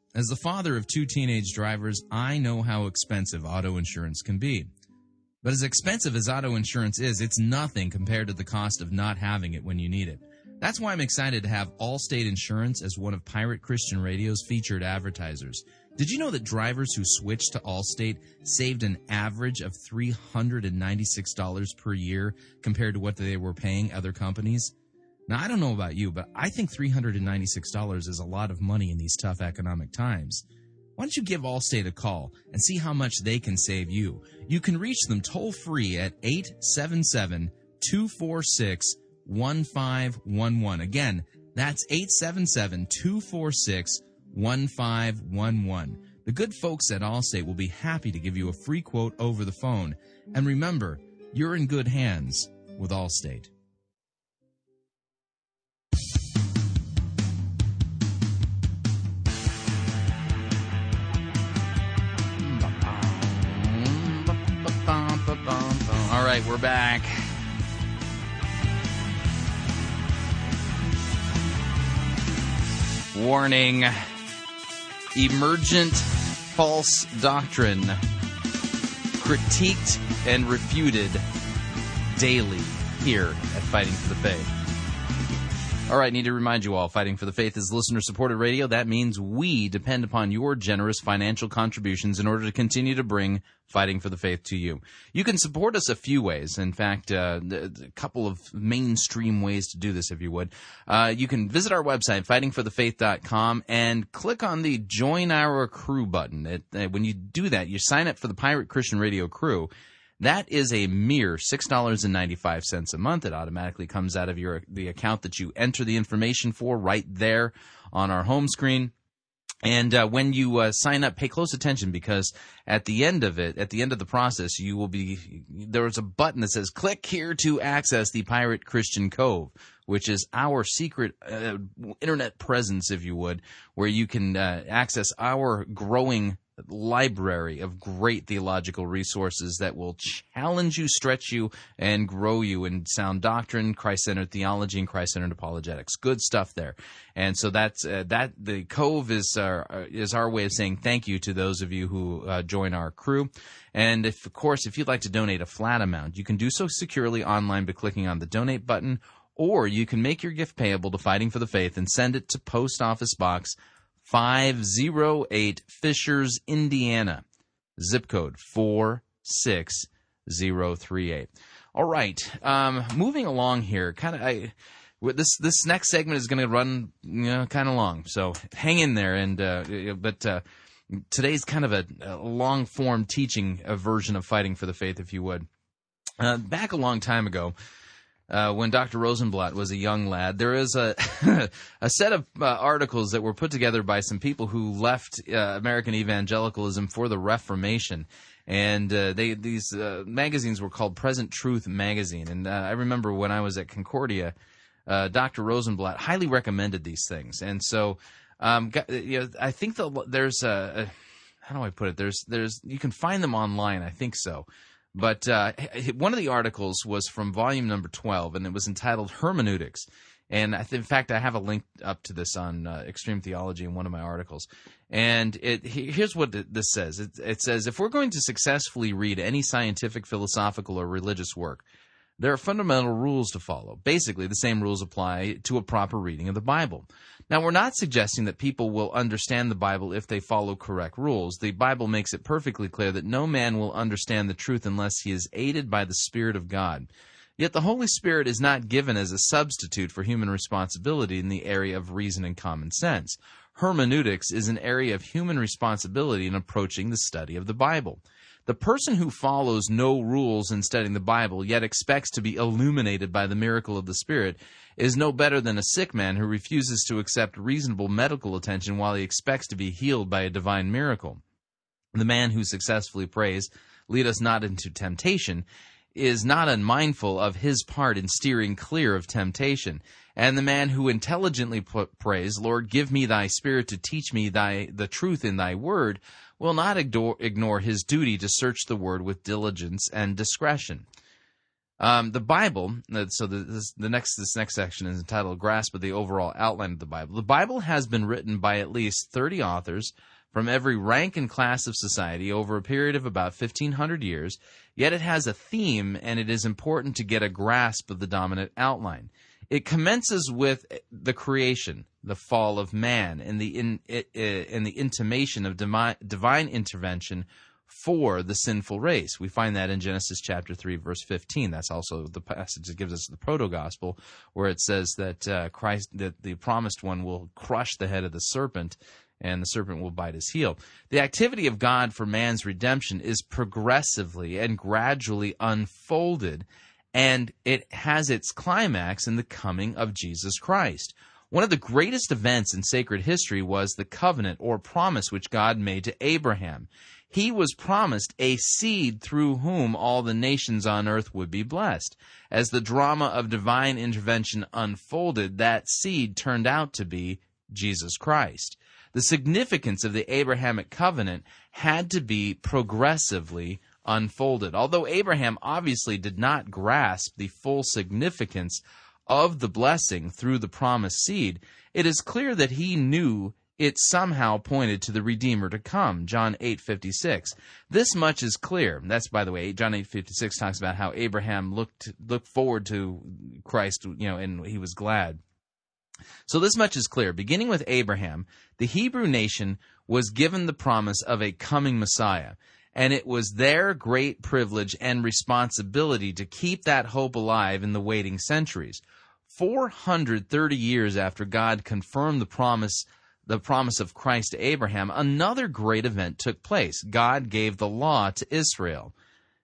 As the father of two teenage drivers, I know how expensive auto insurance can be. But as expensive as auto insurance is, it's nothing compared to the cost of not having it when you need it. That's why I'm excited to have Allstate Insurance as one of Pirate Christian Radio's featured advertisers. Did you know that drivers who switched to Allstate saved an average of $396 per year compared to what they were paying other companies? Now, I don't know about you, but I think $396 is a lot of money in these tough economic times. Why don't you give Allstate a call and see how much they can save you? You can reach them toll-free at 877-246-1511. Again, that's 877-246-1511. The good folks at Allstate will be happy to give you a free quote over the phone. And remember, you're in good hands with Allstate. All right, we're back. warning, emergent false doctrine critiqued and refuted daily here at Fighting for the Faith. All right, need to remind you all, Fighting for the Faith is listener-supported radio. That means we depend upon your generous financial contributions in order to continue to bring Fighting for the Faith to you. You can support us a few ways. In fact, a couple of mainstream ways to do this, if you would. You can visit our website, fightingforthefaith.com, and click on the Join Our Crew button. When you do that, you sign up for the Pirate Christian Radio Crew. That is a mere $6.95 a month. It automatically comes out of the account that you enter the information for right there on our home screen. And when you sign up, pay close attention, because at the end of it, at the end of the process, there is a button that says click here to access the Pirate Christian Cove, which is our secret internet presence, if you would, where you can access our growing library of great theological resources that will challenge you, stretch you, and grow you in sound doctrine, Christ-centered theology, and Christ-centered apologetics. Good stuff there. And so that's that. The Cove is our way of saying thank you to those of you who join our crew. And if you'd like to donate a flat amount, you can do so securely online by clicking on the donate button, or you can make your gift payable to Fighting for the Faith and send it to Post Office Box 508, Fishers, Indiana, zip code 46038. All right, moving along here. This next segment is going to run kind of long, so hang in there. But today's kind of a long form teaching version of Fighting for the Faith, if you would. Back a long time ago, when Dr. Rosenblatt was a young lad, there is a set of articles that were put together by some people who left American evangelicalism for the Reformation. And these magazines were called Present Truth Magazine. And I remember when I was at Concordia, Dr. Rosenblatt highly recommended these things. And so I think there's how do I put it? There's you can find them online, I think so. But one of the articles was from volume number 12, and it was entitled Hermeneutics. And in fact, I have a link up to this on Extreme Theology in one of my articles. And here's what this says. It says, if we're going to successfully read any scientific, philosophical, or religious work, there are fundamental rules to follow. Basically, the same rules apply to a proper reading of the Bible. Now, we're not suggesting that people will understand the Bible if they follow correct rules. The Bible makes it perfectly clear that no man will understand the truth unless he is aided by the Spirit of God. Yet the Holy Spirit is not given as a substitute for human responsibility in the area of reason and common sense. Hermeneutics is an area of human responsibility in approaching the study of the Bible. The person who follows no rules in studying the Bible, yet expects to be illuminated by the miracle of the Spirit, is no better than a sick man who refuses to accept reasonable medical attention while he expects to be healed by a divine miracle. The man who successfully prays, "Lead us not into temptation," is not unmindful of his part in steering clear of temptation. And the man who intelligently prays, "Lord, give me thy Spirit to teach me the truth in thy word," will not ignore his duty to search the word with diligence and discretion. The Bible, so this next section is entitled Grasp of the Overall Outline of the Bible. The Bible has been written by at least 30 authors from every rank and class of society over a period of about 1,500 years, yet it has a theme, and it is important to get a grasp of the dominant outline. It commences with the creation, the fall of man, and the intimation of divine intervention for the sinful race. We find that in Genesis chapter 3, verse 15. That's also the passage that gives us the proto-gospel, where it says that that the promised one will crush the head of the serpent, and the serpent will bite his heel. The activity of God for man's redemption is progressively and gradually unfolded, and it has its climax in the coming of Jesus Christ. One of the greatest events in sacred history was the covenant or promise which God made to Abraham. He was promised a seed through whom all the nations on earth would be blessed. As the drama of divine intervention unfolded, that seed turned out to be Jesus Christ. The significance of the Abrahamic covenant had to be progressively unfolded. Although Abraham obviously did not grasp the full significance of the blessing through the promised seed, it is clear that he knew it somehow pointed to the Redeemer to come, John 8:56. This much is clear. That's, by the way, John 8:56 talks about how Abraham looked forward to Christ, and he was glad. So this much is clear. Beginning with Abraham, the Hebrew nation was given the promise of a coming Messiah, and it was their great privilege and responsibility to keep that hope alive in the waiting centuries. 430 years after God confirmed the promise of Christ to Abraham, another great event took place. God gave the law to Israel.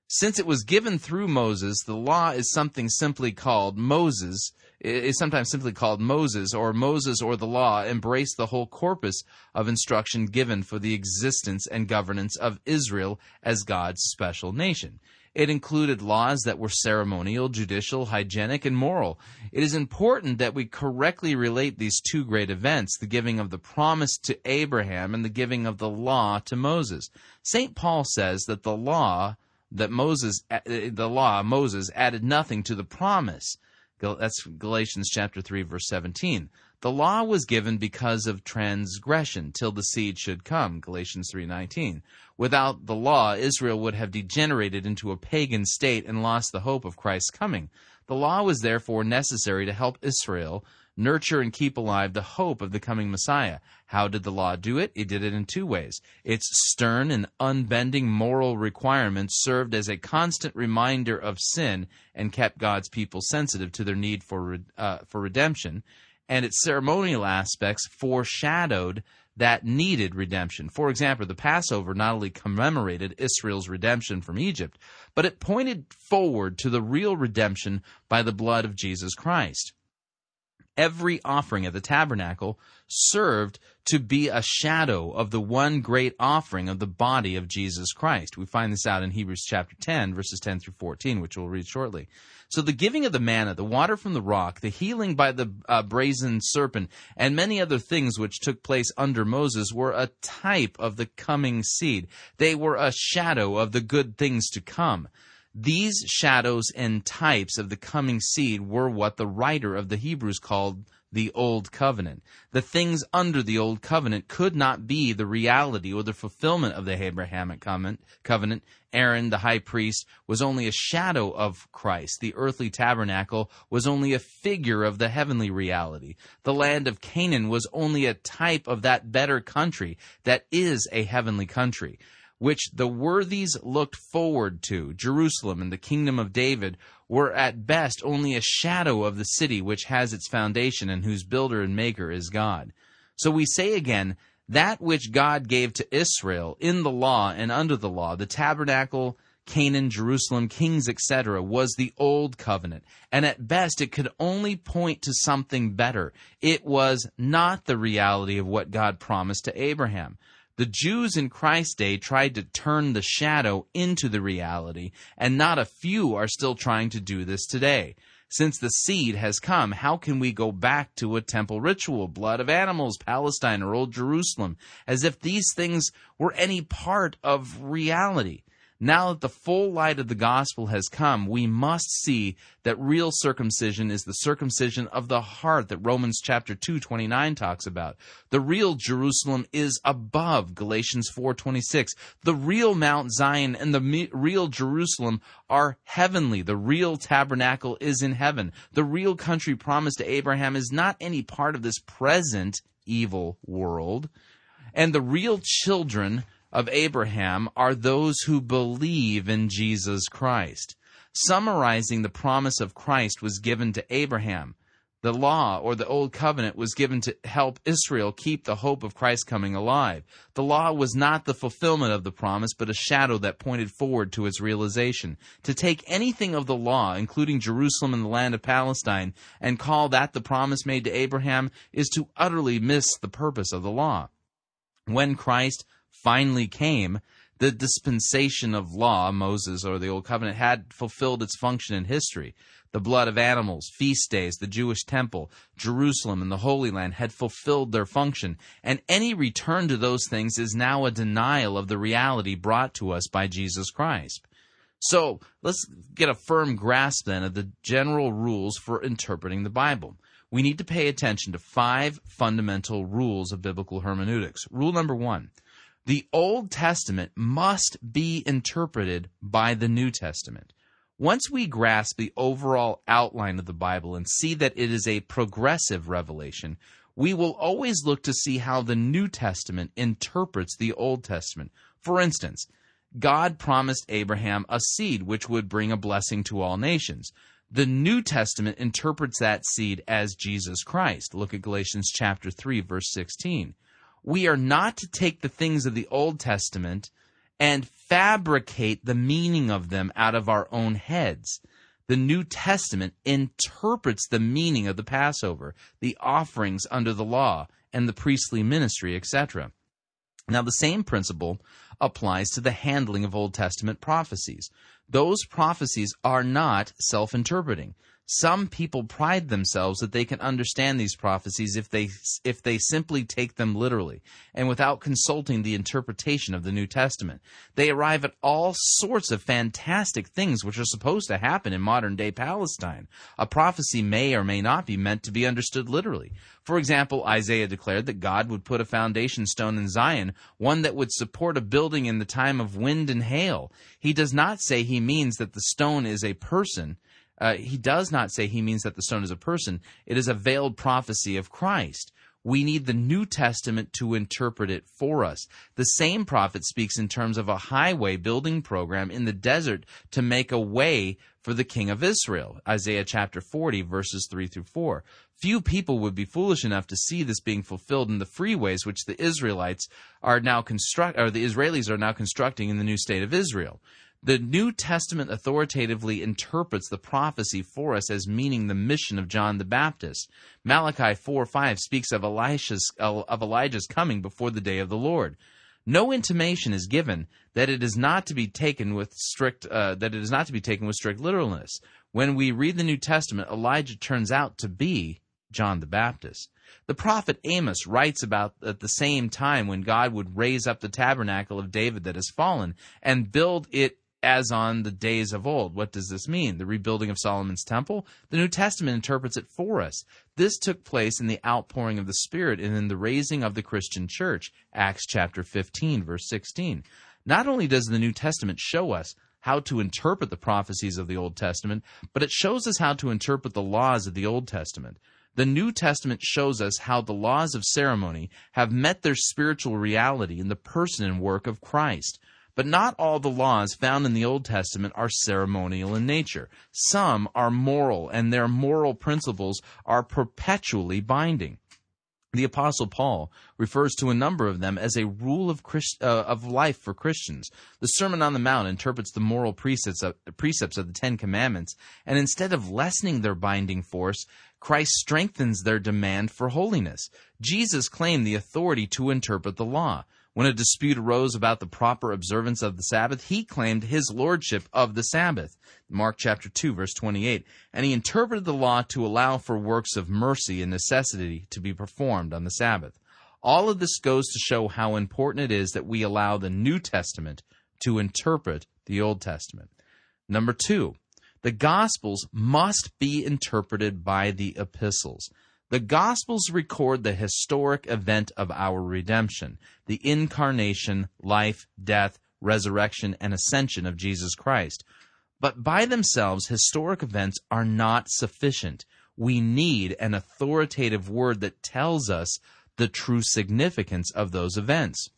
Since it was given through Moses, the law is sometimes simply called Moses, or Moses or the law embraced the whole corpus of instruction given for the existence and governance of Israel as God's special nation. It included laws that were ceremonial, judicial, hygienic, and moral. It is important that we correctly relate these two great events, the giving of the promise to Abraham and the giving of the law to Moses. St. Paul says that the law of Moses added nothing to the promise. That's Galatians chapter 3, verse 17. The law was given because of transgression, till the seed should come, Galatians 3:19. Without the law, Israel would have degenerated into a pagan state and lost the hope of Christ's coming. The law was therefore necessary to help Israel nurture and keep alive the hope of the coming Messiah. How did the law do it? It did it in two ways. Its stern and unbending moral requirements served as a constant reminder of sin and kept God's people sensitive to their need for redemption, and its ceremonial aspects foreshadowed that needed redemption. For example, the Passover not only commemorated Israel's redemption from Egypt, but it pointed forward to the real redemption by the blood of Jesus Christ. Every offering at the tabernacle served to be a shadow of the one great offering of the body of Jesus Christ. We find this out in Hebrews chapter 10, verses 10 through 14, which we'll read shortly. So the giving of the manna, the water from the rock, the healing by the brazen serpent, and many other things which took place under Moses were a type of the coming seed. They were a shadow of the good things to come. These shadows and types of the coming seed were what the writer of the Hebrews called the Old Covenant. The things under the Old Covenant could not be the reality or the fulfillment of the Abrahamic covenant. Aaron, the high priest, was only a shadow of Christ. The earthly tabernacle was only a figure of the heavenly reality. The land of Canaan was only a type of that better country that is a heavenly country, which the worthies looked forward to. Jerusalem and the kingdom of David were at best only a shadow of the city which has its foundation and whose builder and maker is God. So we say again, that which God gave to Israel in the law and under the law, the tabernacle, Canaan, Jerusalem, kings, etc., was the Old Covenant, and at best it could only point to something better. It was not the reality of what God promised to Abraham. The Jews in Christ's day tried to turn the shadow into the reality, and not a few are still trying to do this today. Since the seed has come, how can we go back to a temple ritual, blood of animals, Palestine, or Old Jerusalem, as if these things were any part of reality? Now that the full light of the gospel has come, we must see that real circumcision is the circumcision of the heart that Romans chapter 2:29 talks about. The real Jerusalem is above, Galatians 4:26. The real Mount Zion and the real Jerusalem are heavenly. The real tabernacle is in heaven. The real country promised to Abraham is not any part of this present evil world. And the real children of Abraham are those who believe in Jesus Christ. Summarizing, the promise of Christ was given to Abraham. The law, or the Old Covenant, was given to help Israel keep the hope of Christ coming alive. The law was not the fulfillment of the promise, but a shadow that pointed forward to its realization. To take anything of the law, including Jerusalem and the land of Palestine, and call that the promise made to Abraham is to utterly miss the purpose of the law. When Christ finally came, the dispensation of law, Moses or the Old Covenant, had fulfilled its function in history. The blood of animals, feast days, the Jewish temple, Jerusalem, and the Holy Land had fulfilled their function, and any return to those things is now a denial of the reality brought to us by Jesus Christ. So let's get a firm grasp then of the general rules for interpreting the Bible. We need to pay attention to five fundamental rules of biblical hermeneutics. Rule number one, the Old Testament must be interpreted by the New Testament. Once we grasp the overall outline of the Bible and see that it is a progressive revelation, we will always look to see how the New Testament interprets the Old Testament. For instance, God promised Abraham a seed which would bring a blessing to all nations. The New Testament interprets that seed as Jesus Christ. Look at Galatians chapter 3, verse 16. We are not to take the things of the Old Testament and fabricate the meaning of them out of our own heads. The New Testament interprets the meaning of the Passover, the offerings under the law, and the priestly ministry, etc. Now, the same principle applies to the handling of Old Testament prophecies. Those prophecies are not self-interpreting. Some people pride themselves that they can understand these prophecies if they simply take them literally and without consulting the interpretation of the New Testament. They arrive at all sorts of fantastic things which are supposed to happen in modern-day Palestine. A prophecy may or may not be meant to be understood literally. For example, Isaiah declared that God would put a foundation stone in Zion, one that would support a building in the time of wind and hail. He does not say he means that the stone is a person. He does not say he means that the stone is a person. It is a veiled prophecy of Christ. We need the New Testament to interpret it for us. The same prophet speaks in terms of a highway building program in the desert to make a way for the king of Israel. Isaiah chapter 40, verses 3 through 4. Few people would be foolish enough to see this being fulfilled in the freeways which the Israelis are now constructing in the new state of Israel. The New Testament authoritatively interprets the prophecy for us as meaning the mission of John the Baptist. Malachi 4:5 speaks of Elijah's coming before the day of the Lord. No intimation is given that it is not to be taken with strict literalness. When we read the New Testament, Elijah turns out to be John the Baptist. The prophet Amos writes about at the same time when God would raise up the tabernacle of David that has fallen and build it as on the days of old. What does this mean? The rebuilding of Solomon's temple? The New Testament interprets it for us. This took place in the outpouring of the Spirit and in the raising of the Christian church, Acts chapter 15, verse 16. Not only does the New Testament show us how to interpret the prophecies of the Old Testament, but it shows us how to interpret the laws of the Old Testament. The New Testament shows us how the laws of ceremony have met their spiritual reality in the person and work of Christ. But not all the laws found in the Old Testament are ceremonial in nature. Some are moral, and their moral principles are perpetually binding. The Apostle Paul refers to a number of them as a rule of life for Christians. The Sermon on the Mount interprets the moral precepts of the Ten Commandments, and instead of lessening their binding force, Christ strengthens their demand for holiness. Jesus claimed the authority to interpret the law. When a dispute arose about the proper observance of the Sabbath, he claimed his lordship of the Sabbath. Mark chapter 2, verse 28. And he interpreted the law to allow for works of mercy and necessity to be performed on the Sabbath. All of this goes to show how important it is that we allow the New Testament to interpret the Old Testament. Number two, the Gospels must be interpreted by the epistles. The Gospels record the historic event of our redemption, the incarnation, life, death, resurrection, and ascension of Jesus Christ. But by themselves, historic events are not sufficient. We need an authoritative word that tells us the true significance of those events.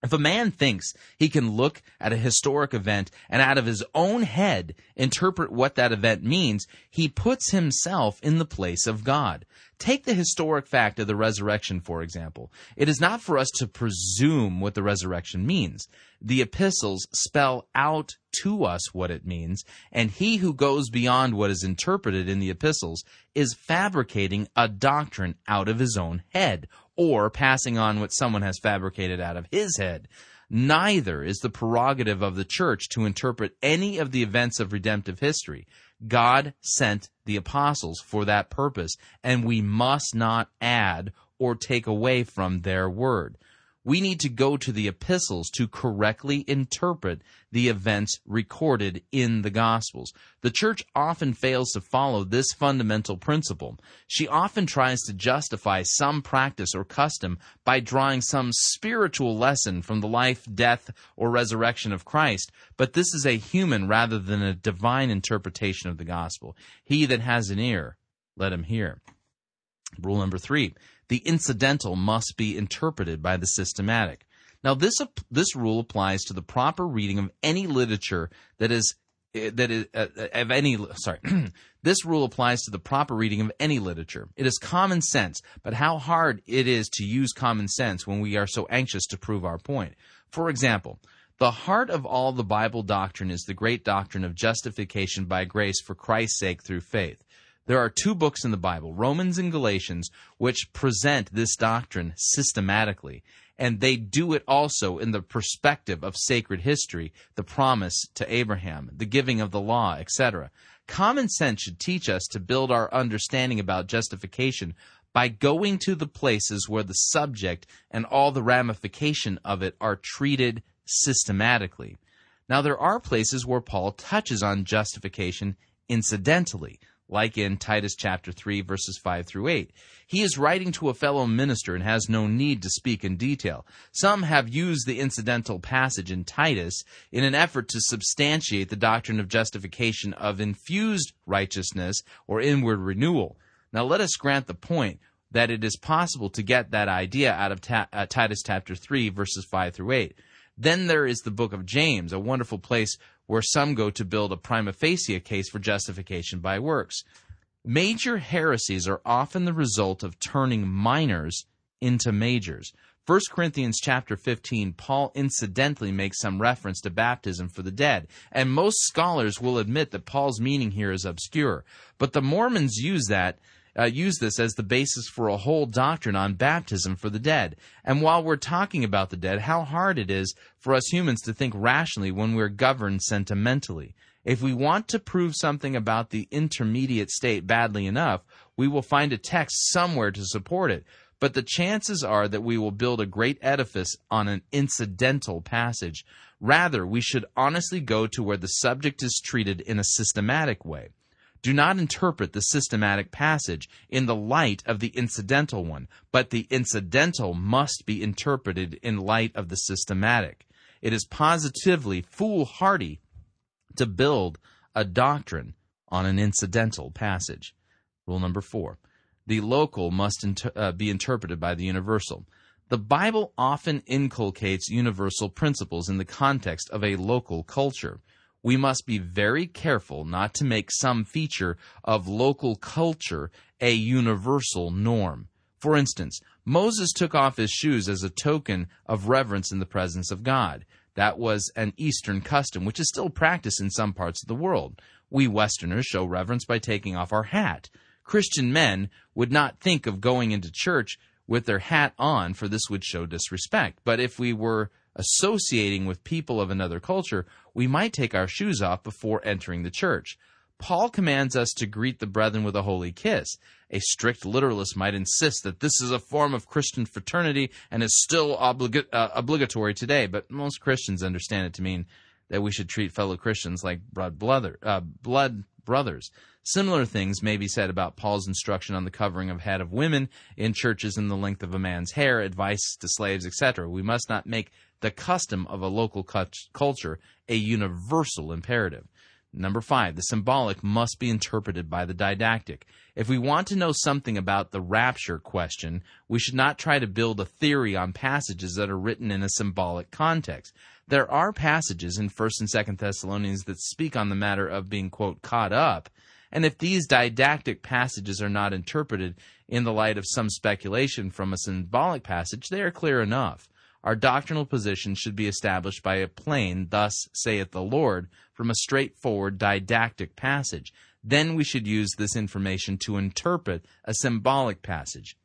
If a man thinks he can look at a historic event and out of his own head interpret what that event means, he puts himself in the place of God. Take the historic fact of the resurrection, for example. It is not for us to presume what the resurrection means. The epistles spell out to us what it means, and he who goes beyond what is interpreted in the epistles is fabricating a doctrine out of his own head, or passing on what someone has fabricated out of his head. Neither is the prerogative of the church to interpret any of the events of redemptive history. God sent the apostles for that purpose, and we must not add or take away from their word. we need to go to the epistles to correctly interpret the events recorded in the Gospels. The church often fails to follow this fundamental principle. She often tries to justify some practice or custom by drawing some spiritual lesson from the life, death, or resurrection of Christ, but this is a human rather than a divine interpretation of the Gospel. He that has an ear, let him hear. Rule number 3, the incidental must be interpreted by the systematic. Now, this rule applies to the proper reading of any literature this rule applies to the proper reading of any literature. It is common sense, but how hard it is to use common sense when we are so anxious to prove our point. For example, the heart of all the Bible doctrine is the great doctrine of justification by grace for Christ's sake through faith. There are 2 books in the Bible, Romans and Galatians, which present this doctrine systematically, and they do it also in the perspective of sacred history, the promise to Abraham, the giving of the law, etc. Common sense should teach us to build our understanding about justification by going to the places where the subject and all the ramification of it are treated systematically. Now, there are places where Paul touches on justification incidentally, like in Titus chapter 3, verses 5 through 8. He is writing to a fellow minister and has no need to speak in detail. Some have used the incidental passage in Titus in an effort to substantiate the doctrine of justification of infused righteousness or inward renewal. Now let us grant the point that it is possible to get that idea out of Titus chapter 3, verses 5 through 8. Then there is the book of James, a wonderful place where some go to build a prima facie case for justification by works. Major heresies are often the result of turning minors into majors. 1 Corinthians chapter 15, Paul incidentally makes some reference to baptism for the dead, and most scholars will admit that Paul's meaning here is obscure. But the Mormons use this as the basis for a whole doctrine on baptism for the dead. And while we're talking about the dead, how hard it is for us humans to think rationally when we're governed sentimentally. If we want to prove something about the intermediate state badly enough, we will find a text somewhere to support it. But the chances are that we will build a great edifice on an incidental passage. Rather, we should honestly go to where the subject is treated in a systematic way. Do not interpret the systematic passage in the light of the incidental one, but the incidental must be interpreted in light of the systematic. It is positively foolhardy to build a doctrine on an incidental passage. Rule number 4, the local must be interpreted by the universal. The Bible often inculcates universal principles in the context of a local culture. We must be very careful not to make some feature of local culture a universal norm. For instance, Moses took off his shoes as a token of reverence in the presence of God. That was an Eastern custom, which is still practiced in some parts of the world. We Westerners show reverence by taking off our hat. Christian men would not think of going into church with their hat on, for this would show disrespect. But if we were associating with people of another culture, we might take our shoes off before entering the church. Paul commands us to greet the brethren with a holy kiss. A strict literalist might insist that this is a form of Christian fraternity and is still obligatory today, but most Christians understand it to mean that we should treat fellow Christians like blood brothers. Similar things may be said about Paul's instruction on the covering of head of women in churches and the length of a man's hair, advice to slaves, etc. We must not make the custom of a local culture a universal imperative. Number 5, the symbolic must be interpreted by the didactic. If we want to know something about the rapture question, we should not try to build a theory on passages that are written in a symbolic context. There are passages in 1 and 2 Thessalonians that speak on the matter of being, quote, caught up, and if these didactic passages are not interpreted in the light of some speculation from a symbolic passage, they are clear enough. Our doctrinal position should be established by a plain, thus saith the Lord, from a straightforward didactic passage. Then we should use this information to interpret a symbolic passage.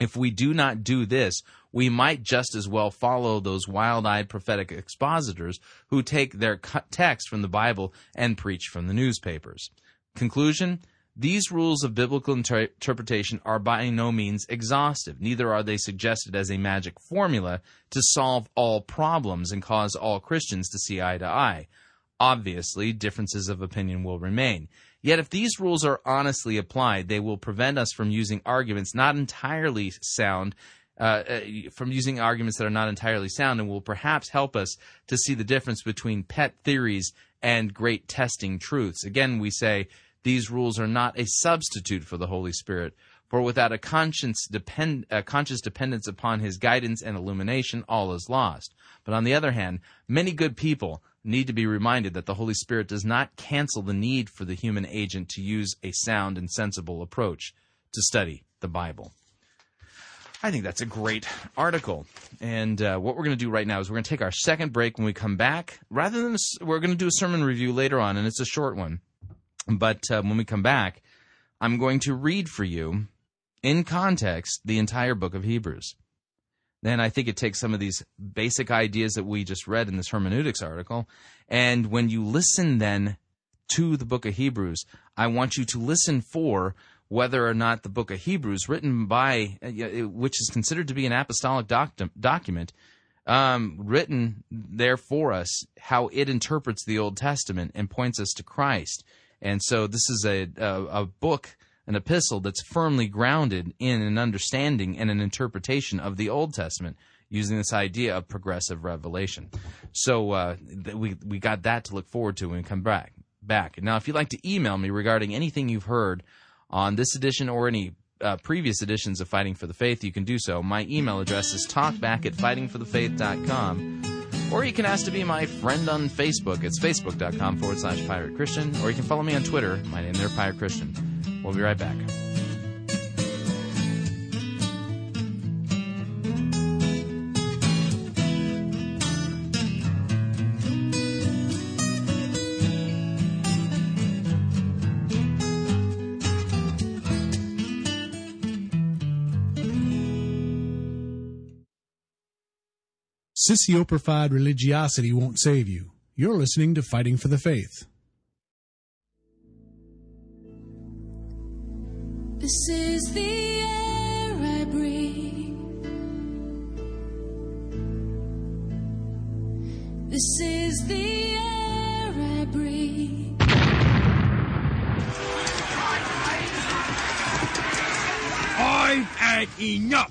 If we do not do this, we might just as well follow those wild-eyed prophetic expositors who take their text from the Bible and preach from the newspapers. Conclusion, These rules of biblical interpretation are by no means exhaustive. Neither are they suggested as a magic formula to solve all problems and cause all Christians to see eye to eye. Obviously, differences of opinion will remain. Yet if these rules are honestly applied, they will prevent us from using arguments not entirely sound, and will perhaps help us to see the difference between pet theories and great testing truths. Again, we say these rules are not a substitute for the Holy Spirit, for without a conscious dependence upon his guidance and illumination, all is lost. But on the other hand, many good people need to be reminded that the Holy Spirit does not cancel the need for the human agent to use a sound and sensible approach to study the Bible. I think that's a great article. And what we're going to do right now is we're going to take our second break. When we come back, we're going to do a sermon review later on, and it's a short one. But when we come back, I'm going to read for you, in context, the entire book of Hebrews. Then I think it takes some of these basic ideas that we just read in this hermeneutics article. And when you listen then to the book of Hebrews, I want you to listen for whether or not the book of Hebrews, written by, which is considered to be an apostolic document, written there for us, how it interprets the Old Testament and points us to Christ. And so this is a book, an epistle that's firmly grounded in an understanding and an interpretation of the Old Testament, using this idea of progressive revelation. So we got that to look forward to when we come back. Now, if you'd like to email me regarding anything you've heard on this edition or any previous editions of Fighting for the Faith, you can do so. My email address is talkback@fightingforthefaith.com. Or you can ask to be my friend on Facebook. It's facebook.com/Pirate Christian. Or you can follow me on Twitter. My name there, Pirate Christian. We'll be right back. Sissyoprified religiosity won't save you. You're listening to Fighting for the Faith. This is the air I breathe. This is the air I breathe. I've had enough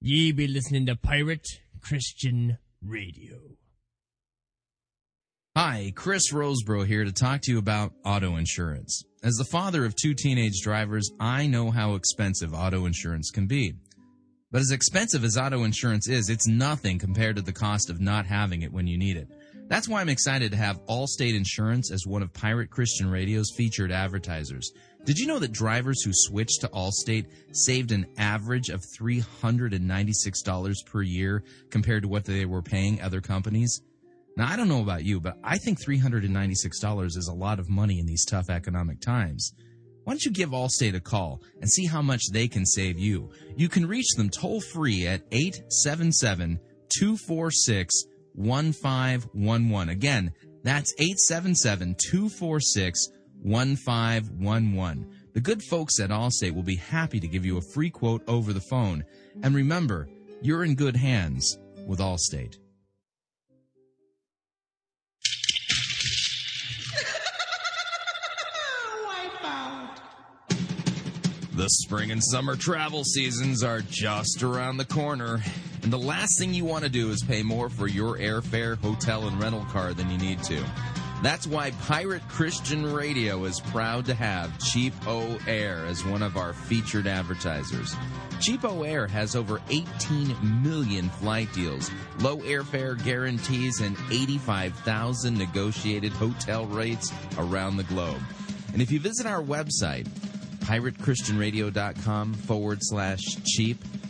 Ye be listening to Pirate Christian Radio. Hi, Chris Roseborough here to talk to you about auto insurance. As the father of two teenage drivers, I know how expensive auto insurance can be. But as expensive as auto insurance is, it's nothing compared to the cost of not having it when you need it. That's why I'm excited to have Allstate Insurance as one of Pirate Christian Radio's featured advertisers. Did you know that drivers who switched to Allstate saved an average of $396 per year compared to what they were paying other companies? Now, I don't know about you, but I think $396 is a lot of money in these tough economic times. Why don't you give Allstate a call and see how much they can save you? You can reach them toll-free at 877-246-1511. Again, that's 877-246-1511. The good folks at Allstate will be happy to give you a free quote over the phone. And remember, you're in good hands with Allstate. The spring and summer travel seasons are just around the corner, and the last thing you want to do is pay more for your airfare, hotel, and rental car than you need to. That's why Pirate Christian Radio is proud to have CheapOAir as one of our featured advertisers. CheapOAir has over 18 million flight deals, low airfare guarantees, and 85,000 negotiated hotel rates around the globe. And if you visit our website, piratechristianradio.com/cheap.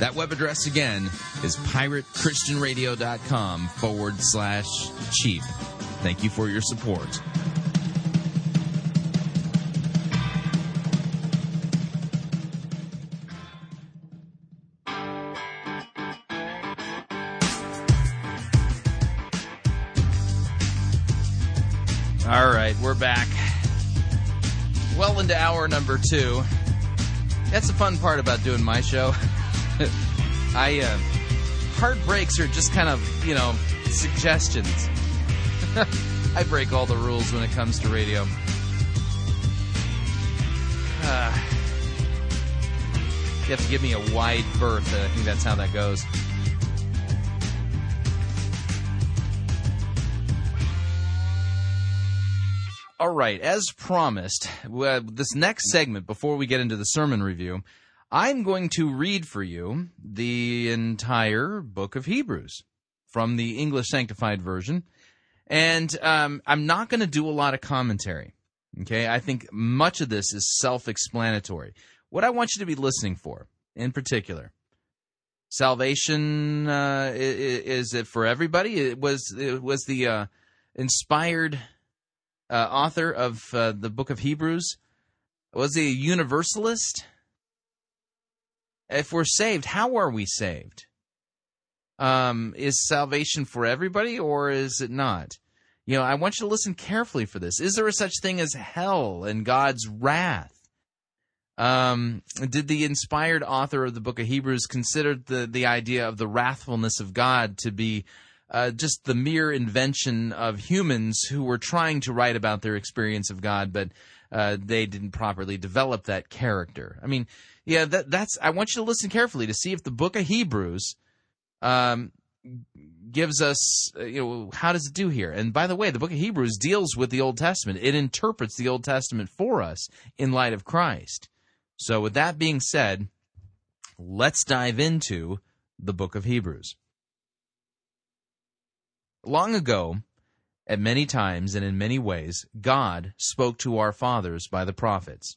That web address again is piratechristianradio.com/cheap. Thank you for your support. All right, we're back. Well into hour number two. That's the fun part about doing my show. Hard breaks are just kind of, you know, suggestions. I break all the rules when it comes to radio. You have to give me a wide berth, and I think that's how that goes. All right, as promised, this next segment, before we get into the sermon review, I'm going to read for you the entire book of Hebrews from the English Sanctified Version, and I'm not going to do a lot of commentary, okay? I think much of this is self-explanatory. What I want you to be listening for, in particular, salvation, is it for everybody? It was the inspired... author of the book of Hebrews? Was he a universalist? If we're saved, how are we saved? Is salvation for everybody, or is it not? You know, I want you to listen carefully for this. Is there a such thing as hell and God's wrath? Did the inspired author of the book of Hebrews consider the idea of the wrathfulness of God to be just the mere invention of humans who were trying to write about their experience of God, but they didn't properly develop that character? I mean, yeah, that's. I want you to listen carefully to see if the book of Hebrews gives us, how does it do here? And by the way, the book of Hebrews deals with the Old Testament. It interprets the Old Testament for us in light of Christ. So with that being said, let's dive into the book of Hebrews. Long ago, at many times and in many ways, God spoke to our fathers by the prophets.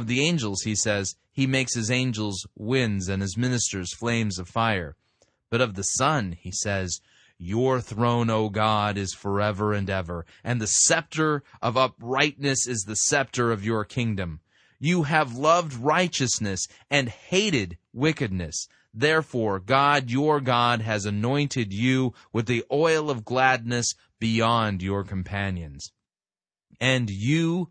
Of the angels, he says, "He makes his angels winds and his ministers flames of fire." But of the Son, he says, "Your throne, O God, is forever and ever, and the scepter of uprightness is the scepter of your kingdom. You have loved righteousness and hated wickedness. Therefore, God, your God, has anointed you with the oil of gladness beyond your companions. And you,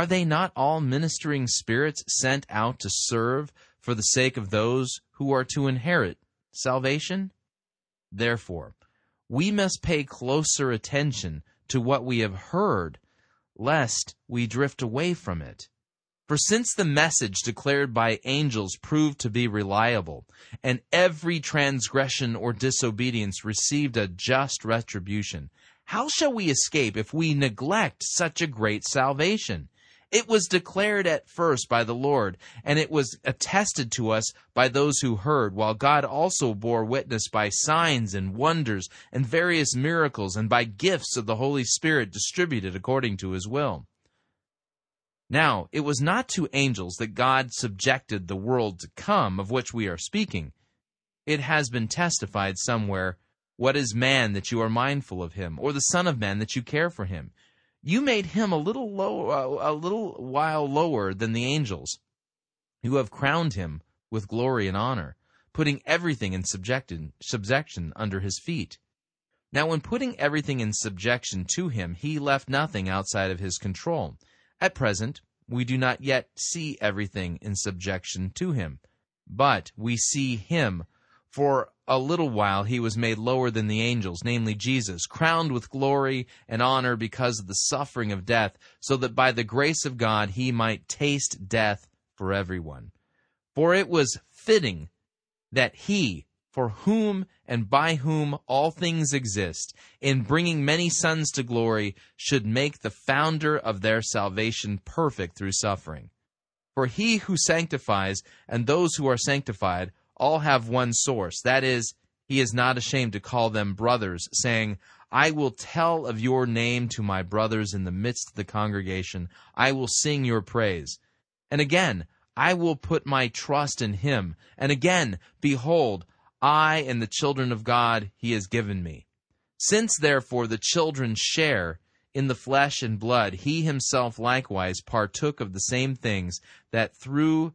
Are they not all ministering spirits sent out to serve for the sake of those who are to inherit salvation? Therefore, we must pay closer attention to what we have heard, lest we drift away from it. For since the message declared by angels proved to be reliable, and every transgression or disobedience received a just retribution, how shall we escape if we neglect such a great salvation? It was declared at first by the Lord, and it was attested to us by those who heard, while God also bore witness by signs and wonders and various miracles and by gifts of the Holy Spirit distributed according to his will. Now, it was not to angels that God subjected the world to come of which we are speaking. It has been testified somewhere, "What is man that you are mindful of him, or the son of man that you care for him? You made him a little while lower than the angels. You have crowned him with glory and honor, putting everything in subjection under his feet." Now, in putting everything in subjection to him, he left nothing outside of his control. At present, we do not yet see everything in subjection to him, but we see him. For a little while he was made lower than the angels, namely Jesus, crowned with glory and honor because of the suffering of death, so that by the grace of God he might taste death for everyone. For it was fitting that he, for whom and by whom all things exist, in bringing many sons to glory, should make the founder of their salvation perfect through suffering. For he who sanctifies and those who are sanctified all have one source, that is, he is not ashamed to call them brothers, saying, "I will tell of your name to my brothers in the midst of the congregation. I will sing your praise." And again, "I will put my trust in him." And again, "Behold, I and the children of God he has given me." Since, therefore, the children share in the flesh and blood, he himself likewise partook of the same things, that through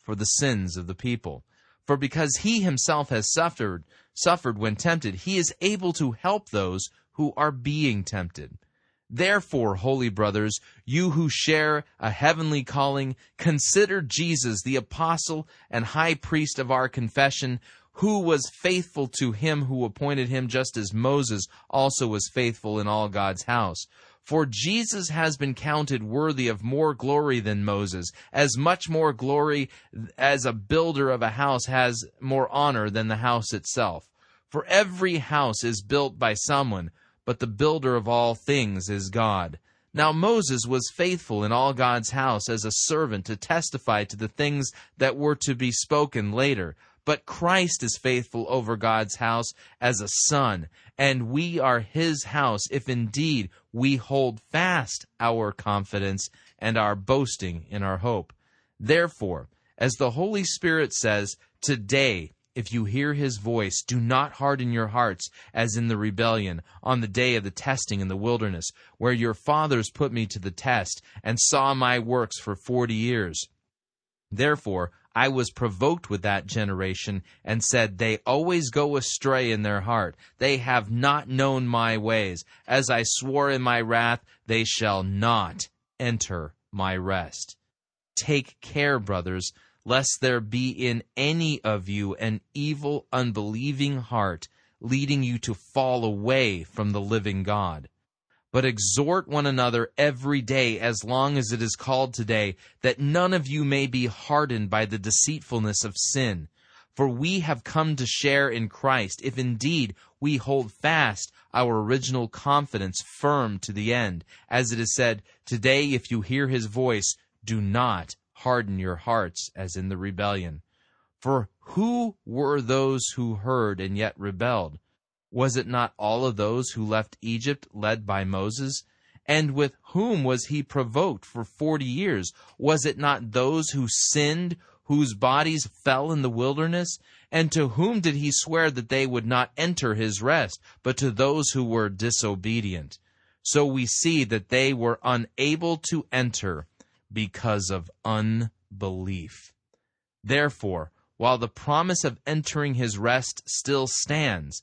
for the sins of the people. For because he himself has suffered when tempted, he is able to help those who are being tempted. Therefore, holy brothers, you who share a heavenly calling, consider Jesus the apostle and high priest of our confession, who was faithful to him who appointed him, just as Moses also was faithful in all God's house. For Jesus has been counted worthy of more glory than Moses, as much more glory as a builder of a house has more honor than the house itself. For every house is built by someone, but the builder of all things is God. Now Moses was faithful in all God's house as a servant to testify to the things that were to be spoken later. But Christ is faithful over God's house as a son, and we are his house if indeed we hold fast our confidence and our boasting in our hope. Therefore, as the Holy Spirit says, today, if you hear his voice, do not harden your hearts as in the rebellion on the day of the testing in the wilderness, where your fathers put me to the test and saw my works for 40 years. Therefore, I was provoked with that generation and said, they always go astray in their heart. They have not known my ways. As I swore in my wrath, they shall not enter my rest. Take care, brothers, lest there be in any of you an evil, unbelieving heart, leading you to fall away from the living God. But exhort one another every day, as long as it is called today, that none of you may be hardened by the deceitfulness of sin. For we have come to share in Christ, if indeed we hold fast our original confidence firm to the end. As it is said, today if you hear his voice, do not harden your hearts as in the rebellion. For who were those who heard and yet rebelled? Was it not all of those who left Egypt led by Moses? And with whom was he provoked for 40 years? Was it not those who sinned, whose bodies fell in the wilderness? And to whom did he swear that they would not enter his rest, but to those who were disobedient? So we see that they were unable to enter because of unbelief. belief. Therefore, while the promise of entering his rest still stands,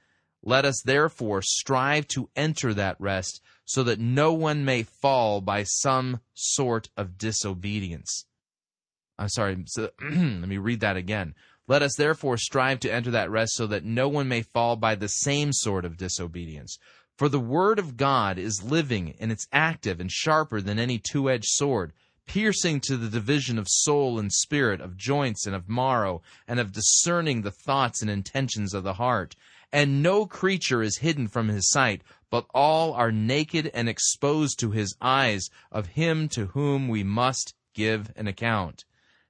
Let us therefore strive to enter that rest, so that no one may fall by some sort of disobedience. Let me read that again. Let us therefore strive to enter that rest, so that no one may fall by the same sort of disobedience. For the word of God is living, and it's active and sharper than any two-edged sword, piercing to the division of soul and spirit, of joints and of marrow, and of discerning the thoughts and intentions of the heart. And no creature is hidden from his sight, but all are naked and exposed to his eyes, of him to whom we must give an account.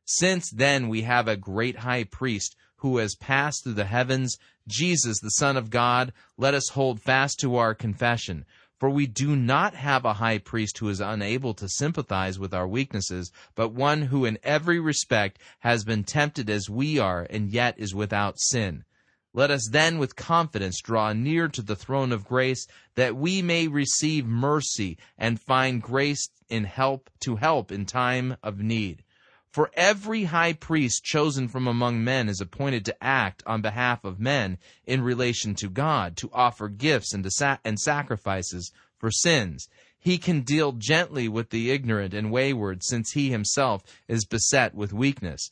Since then we have a great high priest who has passed through the heavens, Jesus the Son of God. Let us hold fast to our confession. For we do not have a high priest who is unable to sympathize with our weaknesses, but one who in every respect has been tempted as we are, and yet is without sin. Let us then with confidence draw near to the throne of grace, that we may receive mercy and find grace to help in time of need. For every high priest chosen from among men is appointed to act on behalf of men in relation to God, to offer gifts and sacrifices for sins. He can deal gently with the ignorant and wayward, since he himself is beset with weakness.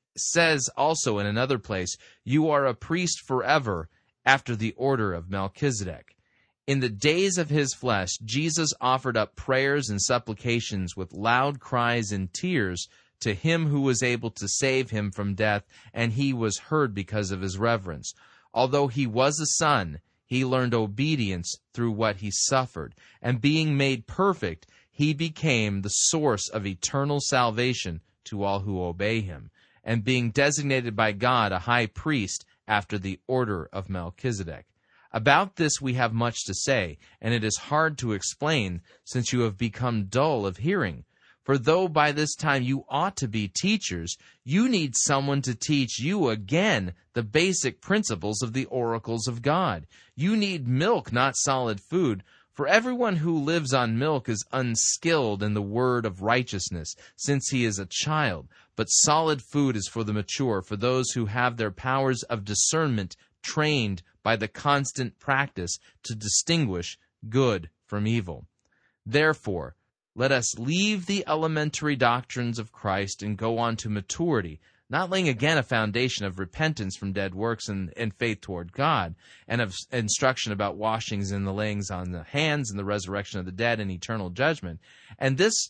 says also in another place, "You are a priest forever after the order of Melchizedek." In the days of his flesh, Jesus offered up prayers and supplications with loud cries and tears to him who was able to save him from death, and he was heard because of his reverence. Although he was a son, he learned obedience through what he suffered, and being made perfect, he became the source of eternal salvation to all who obey him, and being designated by God a high priest after the order of Melchizedek. About this we have much to say, and it is hard to explain, since you have become dull of hearing. For though by this time you ought to be teachers, you need someone to teach you again the basic principles of the oracles of God. You need milk, not solid food. For everyone who lives on milk is unskilled in the word of righteousness, since he is a child. But solid food is for the mature, for those who have their powers of discernment trained by the constant practice to distinguish good from evil. Therefore, let us leave the elementary doctrines of Christ and go on to maturity, not laying again a foundation of repentance from dead works and faith toward God, and of instruction about washings and the layings on the hands and the resurrection of the dead and eternal judgment. And this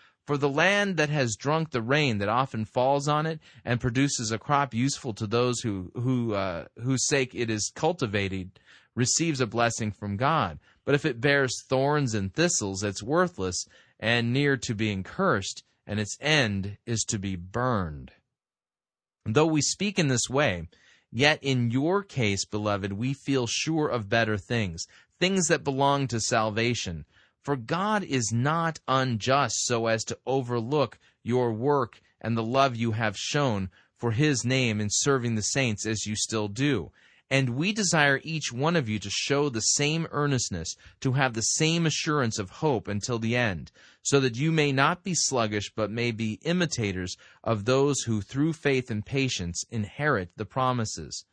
For the land that has drunk the rain that often falls on it, and produces a crop useful to those whose sake it is cultivated, receives a blessing from God. But if it bears thorns and thistles, it's worthless and near to being cursed, and its end is to be burned. Though we speak in this way, yet in your case, beloved, we feel sure of better things, things that belong to salvation. For God is not unjust so as to overlook your work and the love you have shown for his name in serving the saints as you still do. And we desire each one of you to show the same earnestness, to have the same assurance of hope until the end, so that you may not be sluggish, but may be imitators of those who through faith and patience inherit the promises.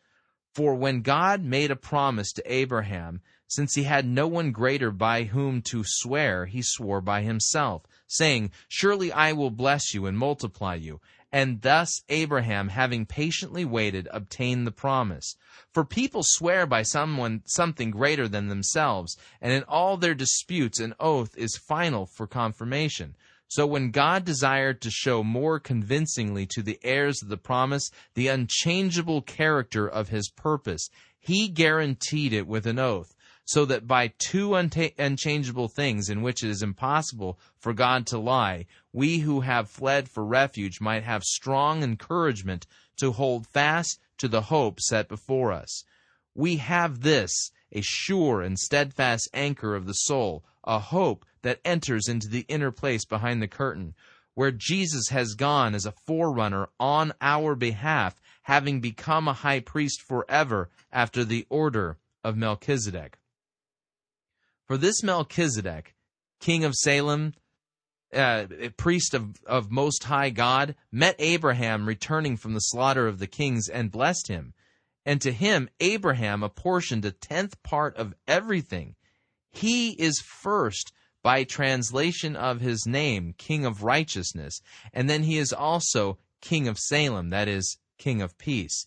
For when God made a promise to Abraham, since he had no one greater by whom to swear, he swore by himself, saying, "Surely I will bless you and multiply you." And thus Abraham, having patiently waited, obtained the promise. For people swear by something greater than themselves, and in all their disputes an oath is final for confirmation. So when God desired to show more convincingly to the heirs of the promise the unchangeable character of his purpose, he guaranteed it with an oath, so that by two unchangeable things in which it is impossible for God to lie, we who have fled for refuge might have strong encouragement to hold fast to the hope set before us. We have this, a sure and steadfast anchor of the soul, a hope that enters into the inner place behind the curtain, where Jesus has gone as a forerunner on our behalf, having become a high priest forever after the order of Melchizedek. For this Melchizedek, king of Salem, priest of Most High God, met Abraham returning from the slaughter of the kings and blessed him. And to him Abraham apportioned a tenth part of everything. He is first, by translation of his name, King of Righteousness, and then he is also King of Salem, that is, King of Peace.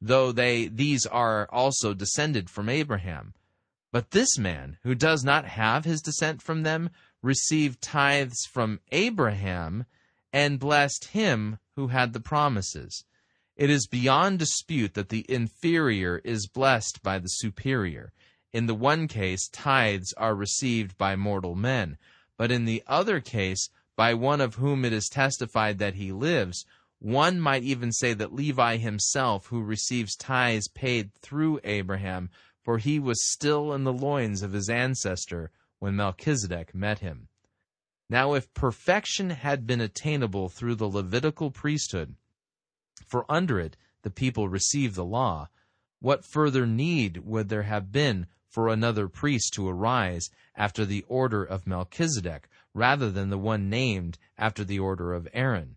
though these are also descended from Abraham. But this man, who does not have his descent from them, received tithes from Abraham and blessed him who had the promises. It is beyond dispute that the inferior is blessed by the superior. In the one case, tithes are received by mortal men, but in the other case, by one of whom it is testified that he lives. One might even say that Levi himself, who receives tithes paid through Abraham, for he was still in the loins of his ancestor when Melchizedek met him. Now, if perfection had been attainable through the Levitical priesthood, for under it the people received the law, what further need would there have been for another priest to arise after the order of Melchizedek, rather than the one named after the order of Aaron?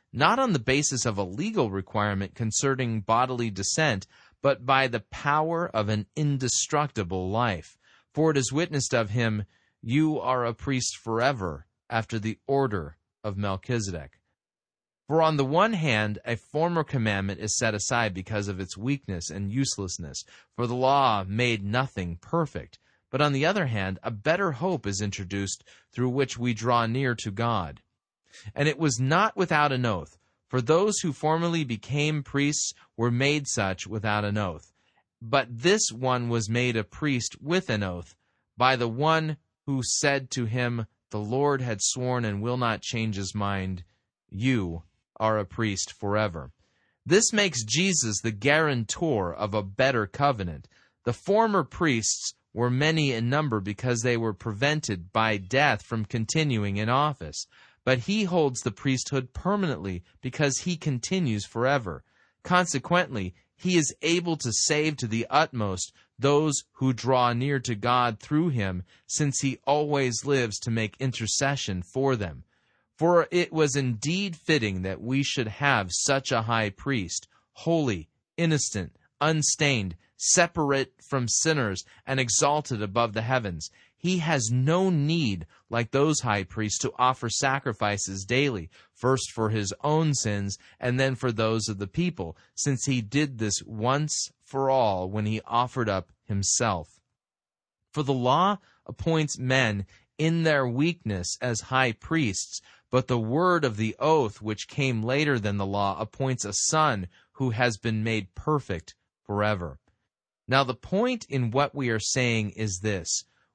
not on the basis of a legal requirement concerning bodily descent, but by the power of an indestructible life. For it is witnessed of him, "You are a priest forever, after the order of Melchizedek." For on the one hand, a former commandment is set aside because of its weakness and uselessness, for the law made nothing perfect. But on the other hand, a better hope is introduced through which we draw near to God. And it was not without an oath, For those who formerly became priests were made such without an oath. But this one was made a priest with an oath, by the one who said to him, the Lord had sworn and will not change his mind, you are a priest forever. This makes Jesus the guarantor of a better covenant. The former priests were many in number because they were prevented by death from continuing in office. But he holds the priesthood permanently because he continues forever. Consequently, he is able to save to the utmost those who draw near to God through him, since he always lives to make intercession for them. For it was indeed fitting that we should have such a high priest, holy, innocent, unstained, separate from sinners, and exalted above the heavens. He has no need, like those high priests, to offer sacrifices daily, first for his own sins and then for those of the people, since he did this once for all when he offered up himself. For the law appoints men in their weakness as high priests, but the word of the oath, which came later than the law, appoints a son who has been made perfect forever. Now the point in what we are saying is this.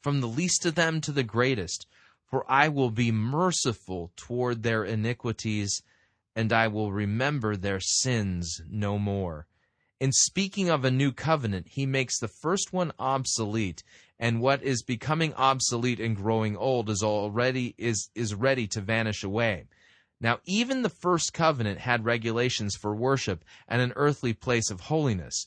from the least of them to the greatest. For I will be merciful toward their iniquities, and I will remember their sins no more. In speaking of a new covenant, he makes the first one obsolete, and what is becoming obsolete and growing old is ready to vanish away. Now, even the first covenant had regulations for worship and an earthly place of holiness.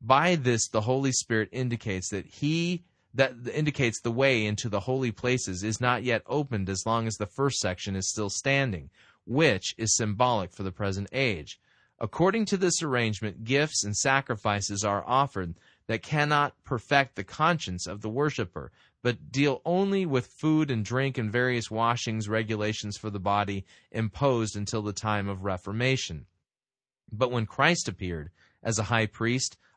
By this, the Holy Spirit indicates that the way into the holy places is not yet opened as long as the first section is still standing, which is symbolic for the present age. According to this arrangement, gifts and sacrifices are offered that cannot perfect the conscience of the worshiper, but deal only with food and drink and various washings regulations for the body imposed until the time of Reformation. But when Christ appeared as a high priest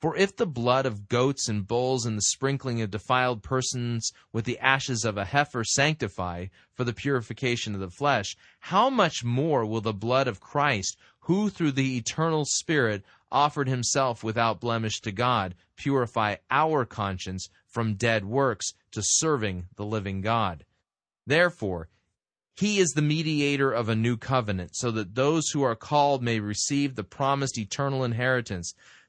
For if the blood of goats and bulls and the sprinkling of defiled persons with the ashes of a heifer sanctify for the purification of the flesh, how much more will the blood of Christ, who through the eternal Spirit offered himself without blemish to God, purify our conscience from dead works to serving the living God? Therefore, he is the mediator of a new covenant, so that those who are called may receive the promised eternal inheritance,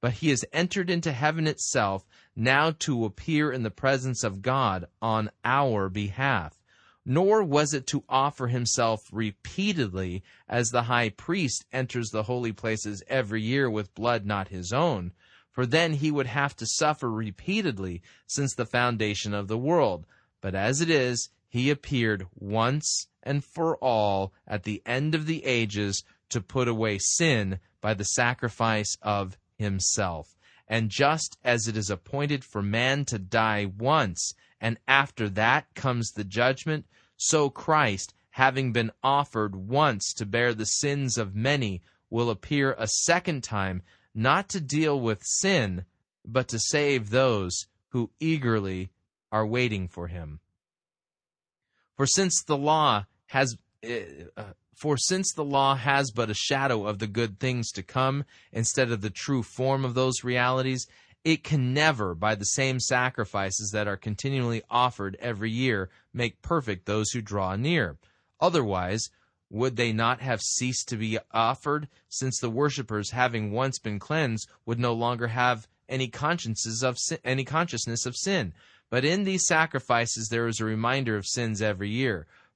but he has entered into heaven itself, now to appear in the presence of God on our behalf. Nor was it to offer himself repeatedly, as the high priest enters the holy places every year with blood not his own, for then he would have to suffer repeatedly since the foundation of the world. But as it is, he appeared once and for all at the end of the ages to put away sin by the sacrifice of himself. And just as it is appointed for man to die once, and after that comes the judgment, so Christ, having been offered once to bear the sins of many, will appear a second time, not to deal with sin, but to save those who eagerly are waiting for him. For since the law has but a shadow of the good things to come, instead of the true form of those realities, it can never, by the same sacrifices that are continually offered every year, make perfect those who draw near. Otherwise, would they not have ceased to be offered, since the worshippers, having once been cleansed, would no longer have any consciousness of sin? But in these sacrifices there is a reminder of sins every year,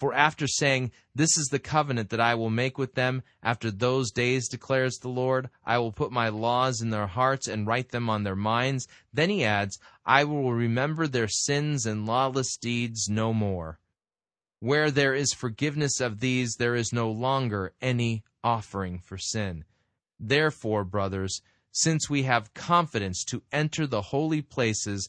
for after saying, "This is the covenant that I will make with them after those days, declares the Lord. I will put my laws in their hearts and write them on their minds." Then he adds, "I will remember their sins and lawless deeds no more." Where there is forgiveness of these, there is no longer any offering for sin. Therefore, brothers, since we have confidence to enter the holy places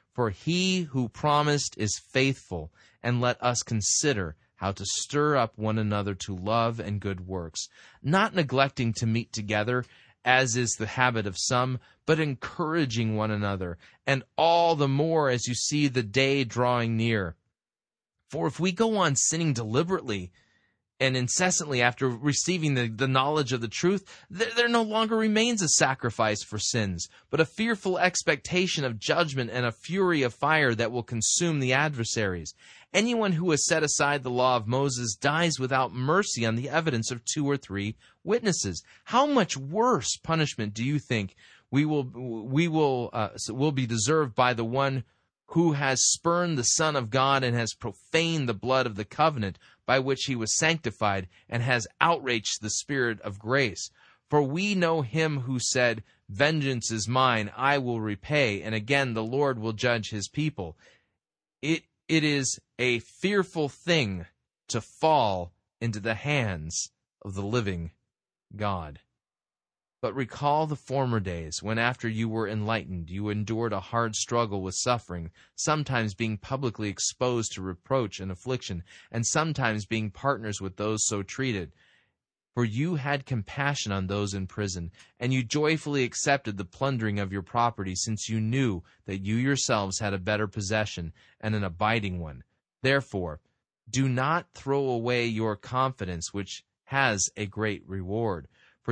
for he who promised is faithful, and let us consider how to stir up one another to love and good works, not neglecting to meet together, as is the habit of some, but encouraging one another, and all the more as you see the day drawing near. For if we go on sinning deliberately and incessantly after receiving the knowledge of the truth, there no longer remains a sacrifice for sins, but a fearful expectation of judgment and a fury of fire that will consume the adversaries. Anyone who has set aside the law of Moses dies without mercy on the evidence of 2 or 3 witnesses. How much worse punishment do you think will be deserved by the one who has spurned the Son of God and has profaned the blood of the covenant by which he was sanctified and has outraged the Spirit of grace? For we know him who said, "Vengeance is mine, I will repay," and again, "The Lord will judge his people." It is a fearful thing to fall into the hands of the living God. But recall the former days when, after you were enlightened, you endured a hard struggle with suffering, sometimes being publicly exposed to reproach and affliction, and sometimes being partners with those so treated. For you had compassion on those in prison, and you joyfully accepted the plundering of your property, since you knew that you yourselves had a better possession and an abiding one. Therefore, do not throw away your confidence, which has a great reward. For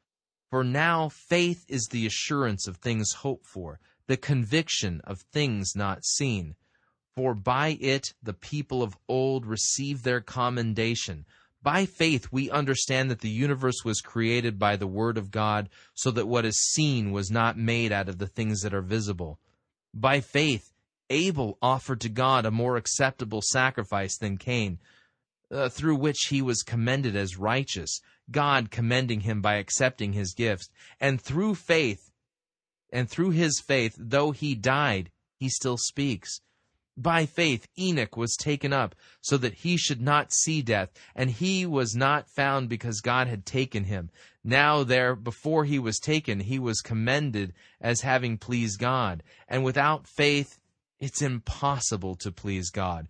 For now faith is the assurance of things hoped for, the conviction of things not seen. For by it the people of old received their commendation. By faith we understand that the universe was created by the word of God, so that what is seen was not made out of the things that are visible. By faith Abel offered to God a more acceptable sacrifice than Cain, through which he was commended as righteous, God commending him by accepting his gifts. And through his faith, though he died, he still speaks. By faith, Enoch was taken up so that he should not see death, and he was not found because God had taken him. Now there, before he was taken, he was commended as having pleased God. And without faith, it's impossible to please God.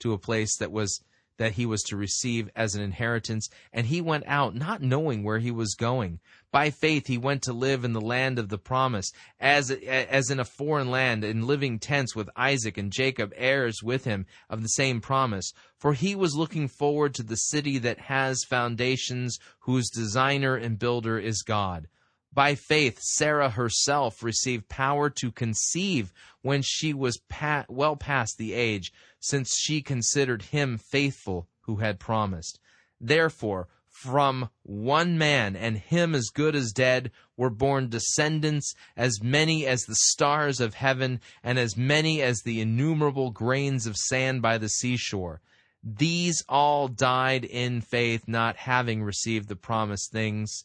to a place that was that he was to receive as an inheritance, and he went out not knowing where he was going. By faith he went to live in the land of the promise, as in a foreign land, in living tents with Isaac and Jacob, heirs with him of the same promise. For he was looking forward to the city that has foundations, whose designer and builder is God. By faith, Sarah herself received power to conceive when she was well past the age, since she considered him faithful who had promised. Therefore, from one man, and him as good as dead, were born descendants, as many as the stars of heaven, and as many as the innumerable grains of sand by the seashore. These all died in faith, not having received the promised things,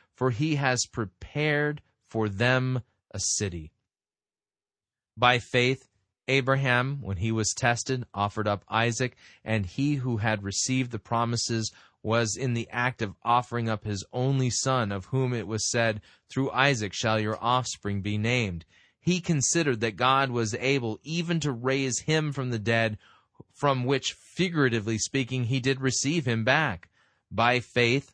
for he has prepared for them a city. By faith, Abraham, when he was tested, offered up Isaac, and he who had received the promises was in the act of offering up his only son, of whom it was said, "Through Isaac shall your offspring be named." He considered that God was able even to raise him from the dead, from which, figuratively speaking, he did receive him back. By faith,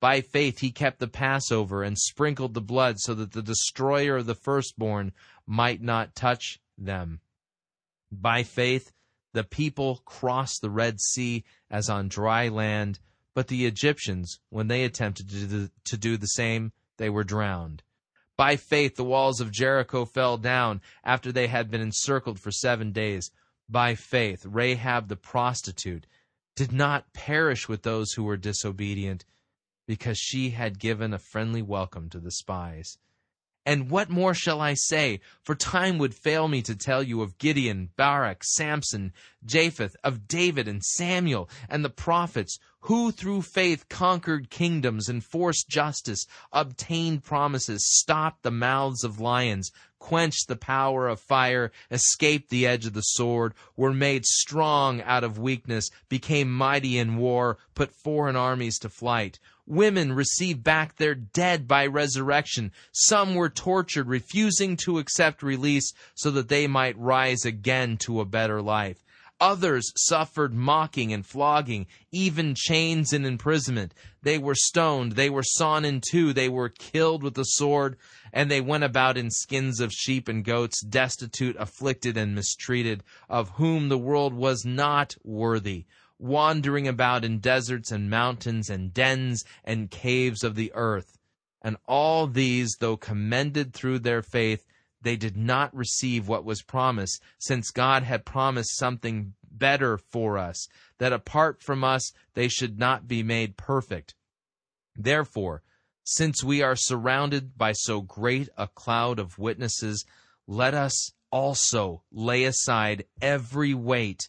By faith he kept the Passover and sprinkled the blood so that the destroyer of the firstborn might not touch them. By faith the people crossed the Red Sea as on dry land, but the Egyptians, when they attempted to do the same, they were drowned. By faith the walls of Jericho fell down after they had been encircled for 7 days. By faith Rahab the prostitute did not perish with those who were disobedient, because she had given a friendly welcome to the spies. And what more shall I say? For time would fail me to tell you of Gideon, Barak, Samson, Japheth, of David and Samuel, and the prophets, who through faith conquered kingdoms, enforced justice, obtained promises, stopped the mouths of lions, quenched the power of fire, escaped the edge of the sword, were made strong out of weakness, became mighty in war, put foreign armies to flight. Women received back their dead by resurrection. Some were tortured, refusing to accept release so that they might rise again to a better life. Others suffered mocking and flogging, even chains and imprisonment. They were stoned, they were sawn in two, they were killed with the sword, and they went about in skins of sheep and goats, destitute, afflicted, and mistreated, of whom the world was not worthy, wandering about in deserts and mountains and dens and caves of the earth. And all these, though commended through their faith, they did not receive what was promised, since God had promised something better for us, that apart from us they should not be made perfect. Therefore, since we are surrounded by so great a cloud of witnesses, let us also lay aside every weight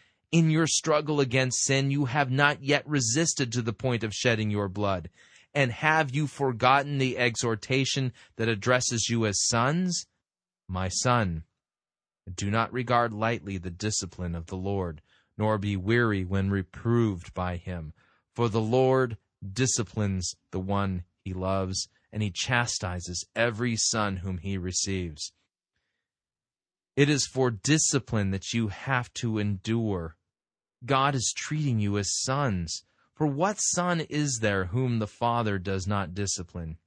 In your struggle against sin, you have not yet resisted to the point of shedding your blood. And have you forgotten the exhortation that addresses you as sons? My son, do not regard lightly the discipline of the Lord, nor be weary when reproved by him. For the Lord disciplines the one he loves, and he chastises every son whom he receives. It is for discipline that you have to endure. God is treating you as sons. For what son is there whom the Father does not discipline?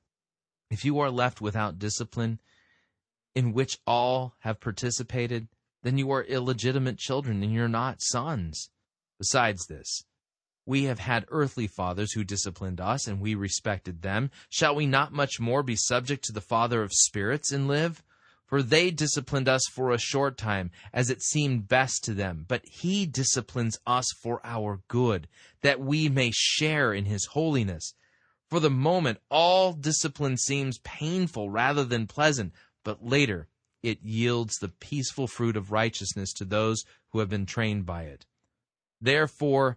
If you are left without discipline, in which all have participated, then you are illegitimate children and you're not sons. Besides this, we have had earthly fathers who disciplined us, and we respected them. Shall we not much more be subject to the Father of spirits and live? For they disciplined us for a short time, as it seemed best to them. But he disciplines us for our good, that we may share in his holiness. For the moment, all discipline seems painful rather than pleasant, but later it yields the peaceful fruit of righteousness to those who have been trained by it. Therefore,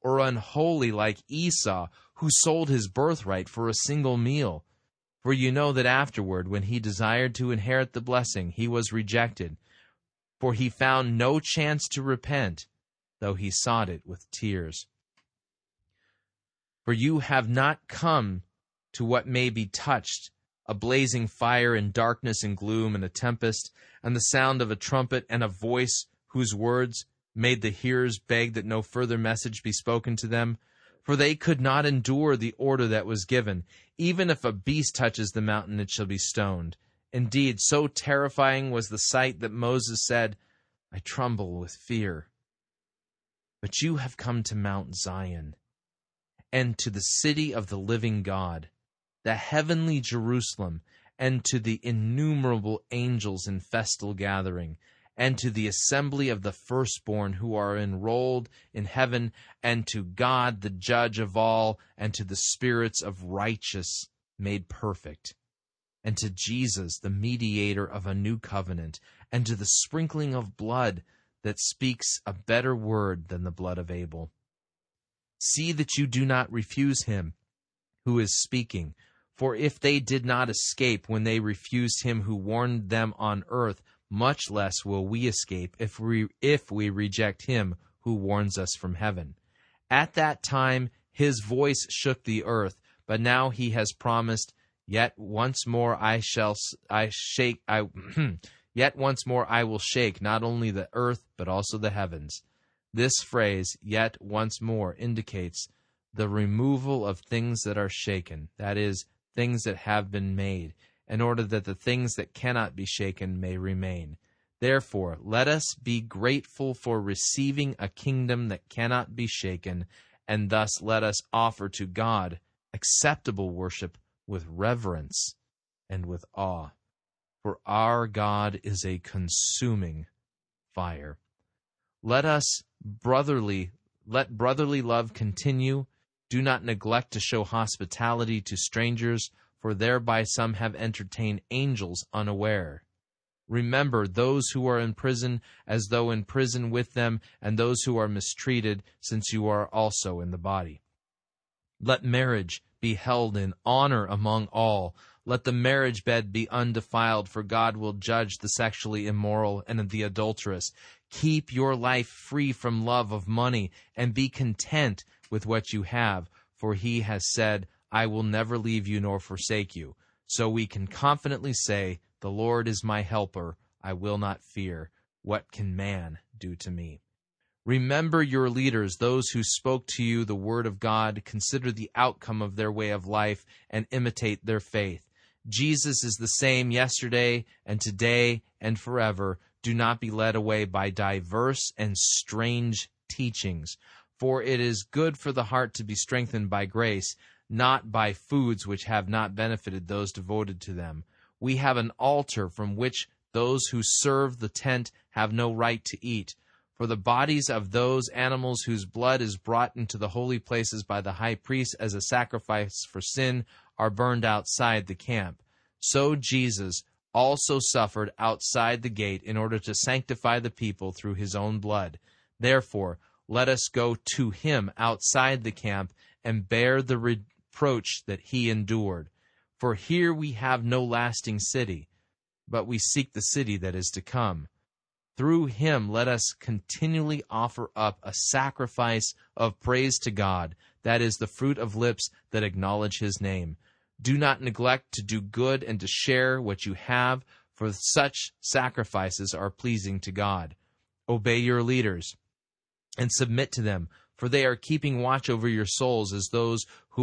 or unholy like Esau, who sold his birthright for a single meal. For you know that afterward, when he desired to inherit the blessing, he was rejected, for he found no chance to repent, though he sought it with tears. For you have not come to what may be touched, a blazing fire and darkness and gloom and a tempest, and the sound of a trumpet and a voice whose words made the hearers beg that no further message be spoken to them, for they could not endure the order that was given. Even if a beast touches the mountain, it shall be stoned. Indeed, so terrifying was the sight that Moses said, I tremble with fear. But you have come to Mount Zion, and to the city of the living God, the heavenly Jerusalem, and to the innumerable angels in festal gathering, and to the assembly of the firstborn who are enrolled in heaven, and to God the judge of all, and to the spirits of righteous made perfect, and to Jesus the mediator of a new covenant, and to the sprinkling of blood that speaks a better word than the blood of Abel. See that you do not refuse him who is speaking, for if they did not escape when they refused him who warned them on earth, much less will we escape if we reject him who warns us from heaven. At that time his voice shook the earth, but now he has promised, yet once more I will shake not only the earth but also the heavens. This phrase, yet once more, indicates the removal of things that are shaken, that is, things that have been made, in order that the things that cannot be shaken may remain. Therefore, let us be grateful for receiving a kingdom that cannot be shaken, and thus let us offer to God acceptable worship with reverence and with awe. For our God is a consuming fire. Let brotherly love continue. Do not neglect to show hospitality to strangers, for thereby some have entertained angels unaware. Remember those who are in prison as though in prison with them, and those who are mistreated, since you are also in the body. Let marriage be held in honor among all. Let the marriage bed be undefiled, for God will judge the sexually immoral and the adulterous. Keep your life free from love of money, and be content with what you have, for he has said, I will never leave you nor forsake you. So we can confidently say, the Lord is my helper. I will not fear. What can man do to me? Remember your leaders, those who spoke to you the word of God. Consider the outcome of their way of life and imitate their faith. Jesus is the same yesterday and today and forever. Do not be led away by diverse and strange teachings, for it is good for the heart to be strengthened by grace, not by foods which have not benefited those devoted to them. We have an altar from which those who serve the tent have no right to eat, for the bodies of those animals whose blood is brought into the holy places by the high priest as a sacrifice for sin are burned outside the camp. So Jesus also suffered outside the gate in order to sanctify the people through his own blood. Therefore, let us go to him outside the camp and bear the reproach that he endured. For here we have no lasting city, but we seek the city that is to come. Through him let us continually offer up a sacrifice of praise to God, that is, the fruit of lips that acknowledge his name. Do not neglect to do good and to share what you have, for such sacrifices are pleasing to God. Obey your leaders and submit to them, for they are keeping watch over your souls as those who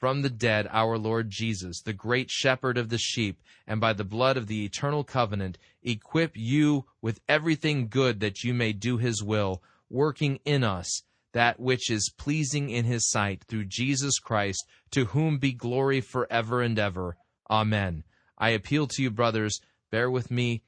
from the dead our Lord Jesus, the great shepherd of the sheep, and by the blood of the eternal covenant, equip you with everything good that you may do his will, working in us that which is pleasing in his sight, through Jesus Christ, to whom be glory forever and ever. Amen. I appeal to you, brothers, bear with my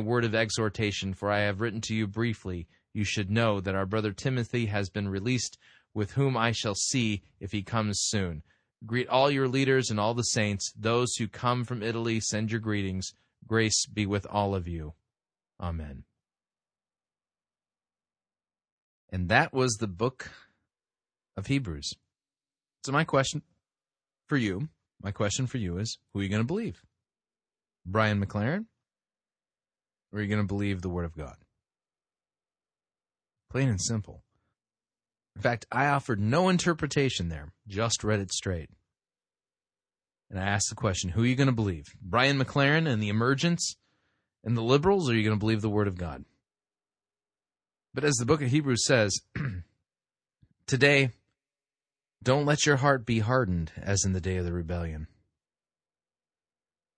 word of exhortation, for I have written to you briefly. You should know that our brother Timothy has been released, with whom I shall see if he comes soon. Greet all your leaders and all the saints. Those who come from Italy send your greetings. Grace be with all of you. Amen. And that was the book of Hebrews. So my question for you is, who are you going to believe? Brian McLaren? Or are you going to believe the Word of God? Plain and simple. In fact, I offered no interpretation there, just read it straight. And I asked the question, who are you going to believe? Brian McLaren and the emergents and the liberals, or are you going to believe the Word of God? But as the book of Hebrews says, today, don't let your heart be hardened as in the day of the rebellion.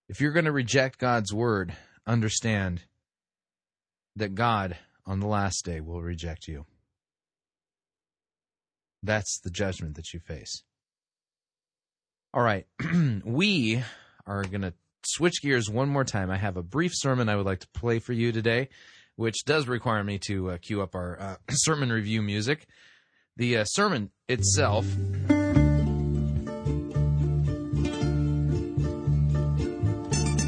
If you're going to reject God's word, understand that God on the last day will reject you. That's the judgment that you face. All right, we are going to switch gears one more time. I have a brief sermon I would like to play for you today, which does require me to cue up our sermon review music. The sermon itself...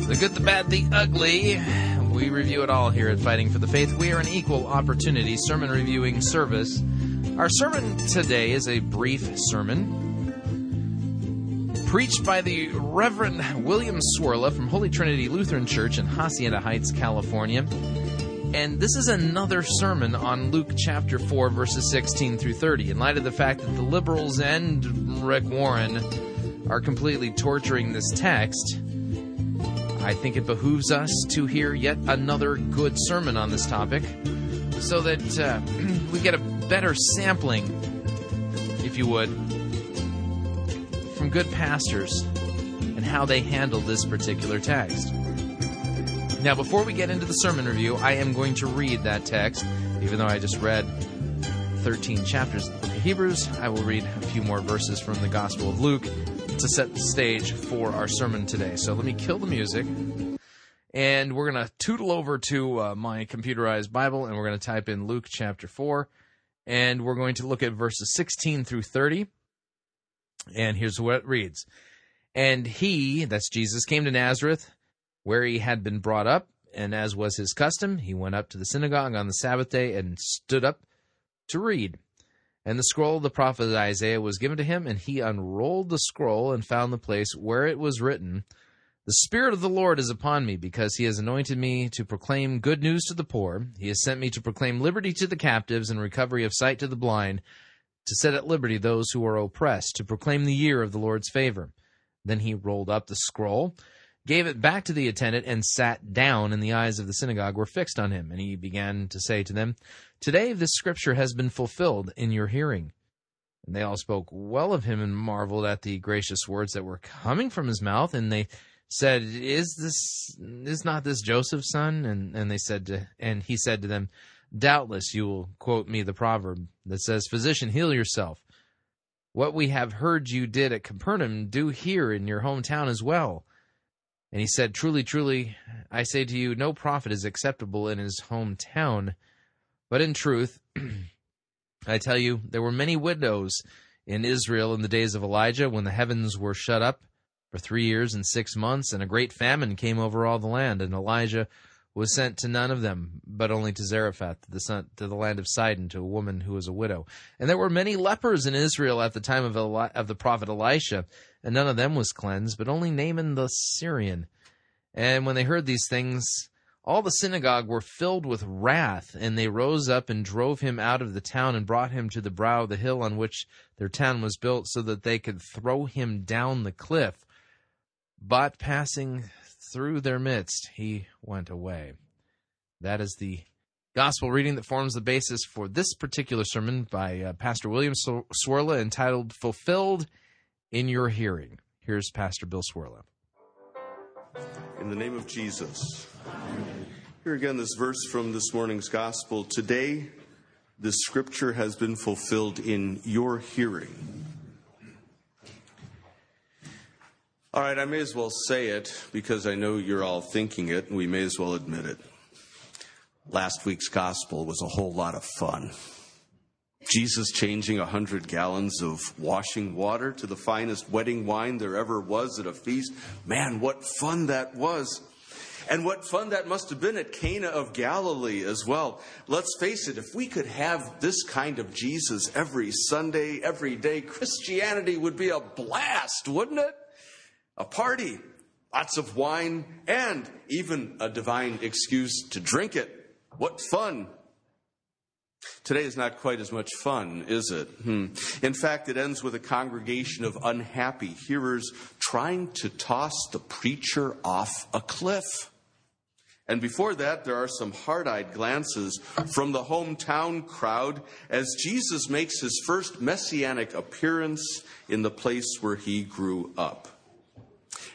The good, the bad, the ugly. We review it all here at Fighting for the Faith. We are an equal opportunity sermon reviewing service. Our sermon today is a brief sermon preached by the Reverend William Cwirla from Holy Trinity Lutheran Church in Hacienda Heights, California. And this is another sermon on Luke chapter 4, verses 16 through 30. In light of the fact that the liberals and Rick Warren are completely torturing this text, I think it behooves us to hear yet another good sermon on this topic so that we get a better sampling, if you would, from good pastors and how they handle this particular text. Now, before we get into the sermon review, I am going to read that text. Even though I just read 13 chapters of Hebrews, I will read a few more verses from the Gospel of Luke to set the stage for our sermon today. So let me kill the music, and we're going to tootle over to my computerized Bible, and we're going to type in Luke chapter 4, and we're going to look at verses 16 through 30, and here's what it reads. And he, that's Jesus, came to Nazareth, where he had been brought up, and as was his custom, he went up to the synagogue on the Sabbath day and stood up to read. And the scroll of the prophet Isaiah was given to him, and he unrolled the scroll and found the place where it was written, The Spirit of the Lord is upon me, because he has anointed me to proclaim good news to the poor. He has sent me to proclaim liberty to the captives and recovery of sight to the blind, to set at liberty those who are oppressed, to proclaim the year of the Lord's favor. Then he rolled up the scroll, gave it back to the attendant, and sat down, and the eyes of the synagogue were fixed on him. And he began to say to them, "Today this scripture has been fulfilled in your hearing." And they all spoke well of him and marveled at the gracious words that were coming from his mouth, and they said, is not this Joseph's son? And he said to them, "Doubtless you will quote me the proverb that says, 'Physician, heal yourself. What we have heard you did at Capernaum, do here in your hometown as well.' And he said, 'Truly, truly, I say to you, no prophet is acceptable in his hometown. But in truth, I tell you, there were many widows in Israel in the days of Elijah, when the heavens were shut up for 3 years and 6 months, and a great famine came over all the land. And Elijah was sent to none of them, but only to Zarephath, to the land of Sidon, to a woman who was a widow. And there were many lepers in Israel at the time of the prophet Elisha, and none of them was cleansed, but only Naaman the Syrian.' And when they heard these things, all the synagogue were filled with wrath, and they rose up and drove him out of the town and brought him to the brow of the hill on which their town was built, so that they could throw him down the cliff. But passing through their midst, he went away." That is the gospel reading that forms the basis for this particular sermon by Pastor William Cwirla, entitled "Fulfilled in Your Hearing." Here's Pastor Bill Cwirla. In the name of Jesus. Here again, this verse from this morning's gospel. "Today, the scripture has been fulfilled in your hearing." All right, I may as well say it, because I know you're all thinking it, and we may as well admit it. Last week's gospel was a whole lot of fun. Jesus changing 100 gallons of washing water to the finest wedding wine there ever was at a feast. Man, what fun that was. And what fun that must have been at Cana of Galilee as well. Let's face it, if we could have this kind of Jesus every Sunday, every day, Christianity would be a blast, wouldn't it? A party, lots of wine, and even a divine excuse to drink it. What fun! Today is not quite as much fun, is it? In fact, it ends with a congregation of unhappy hearers trying to toss the preacher off a cliff. And before that, there are some hard-eyed glances from the hometown crowd as Jesus makes his first messianic appearance in the place where he grew up.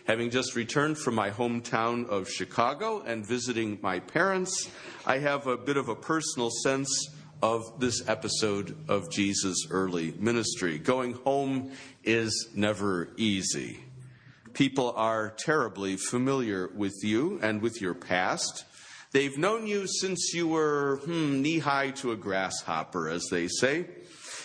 Having just returned from my hometown of Chicago and visiting my parents, I have a bit of a personal sense of this episode of Jesus' early ministry. Going home is never easy. People are terribly familiar with you and with your past. They've known you since you were knee-high to a grasshopper, as they say.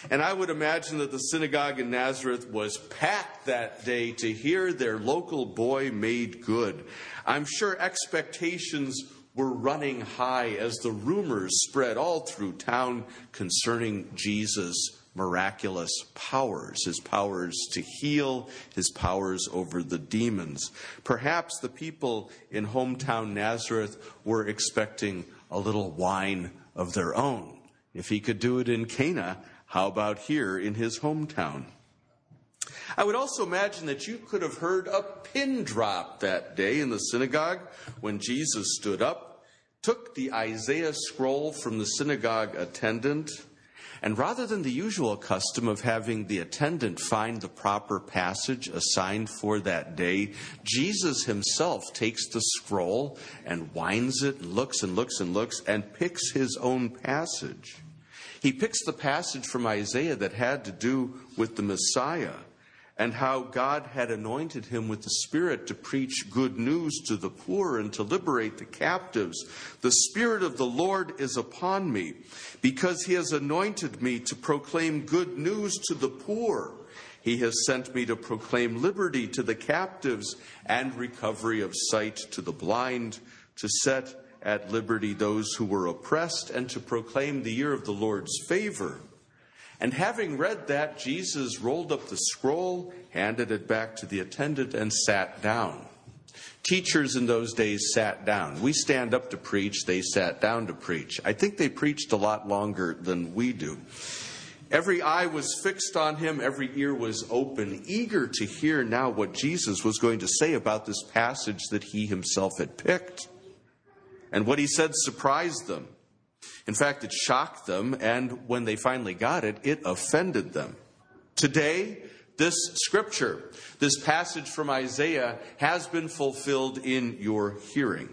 And I would imagine that the synagogue in Nazareth was packed that day to hear their local boy made good. I'm sure expectations were running high as the rumors spread all through town concerning Jesus' miraculous powers, his powers to heal, his powers over the demons. Perhaps the people in hometown Nazareth were expecting a little wine of their own. If he could do it in Cana, how about here in his hometown? I would also imagine that you could have heard a pin drop that day in the synagogue when Jesus stood up, took the Isaiah scroll from the synagogue attendant, and rather than the usual custom of having the attendant find the proper passage assigned for that day, Jesus himself takes the scroll and winds it and looks and picks his own passage. He picks the passage from Isaiah that had to do with the Messiah and how God had anointed him with the Spirit to preach good news to the poor and to liberate the captives. "The Spirit of the Lord is upon me, because he has anointed me to proclaim good news to the poor. He has sent me to proclaim liberty to the captives and recovery of sight to the blind, to set at liberty those who were oppressed, and to proclaim the year of the Lord's favor." And having read that, Jesus rolled up the scroll, handed it back to the attendant, and sat down. Teachers in those days sat down. We stand up to preach. They sat down to preach. I think they preached a lot longer than we do. Every eye was fixed on him. Every ear was open, eager to hear now what Jesus was going to say about this passage that he himself had picked. And what he said surprised them. In fact, it shocked them, and when they finally got it, it offended them. Today, this scripture, this passage from Isaiah, has been fulfilled in your hearing.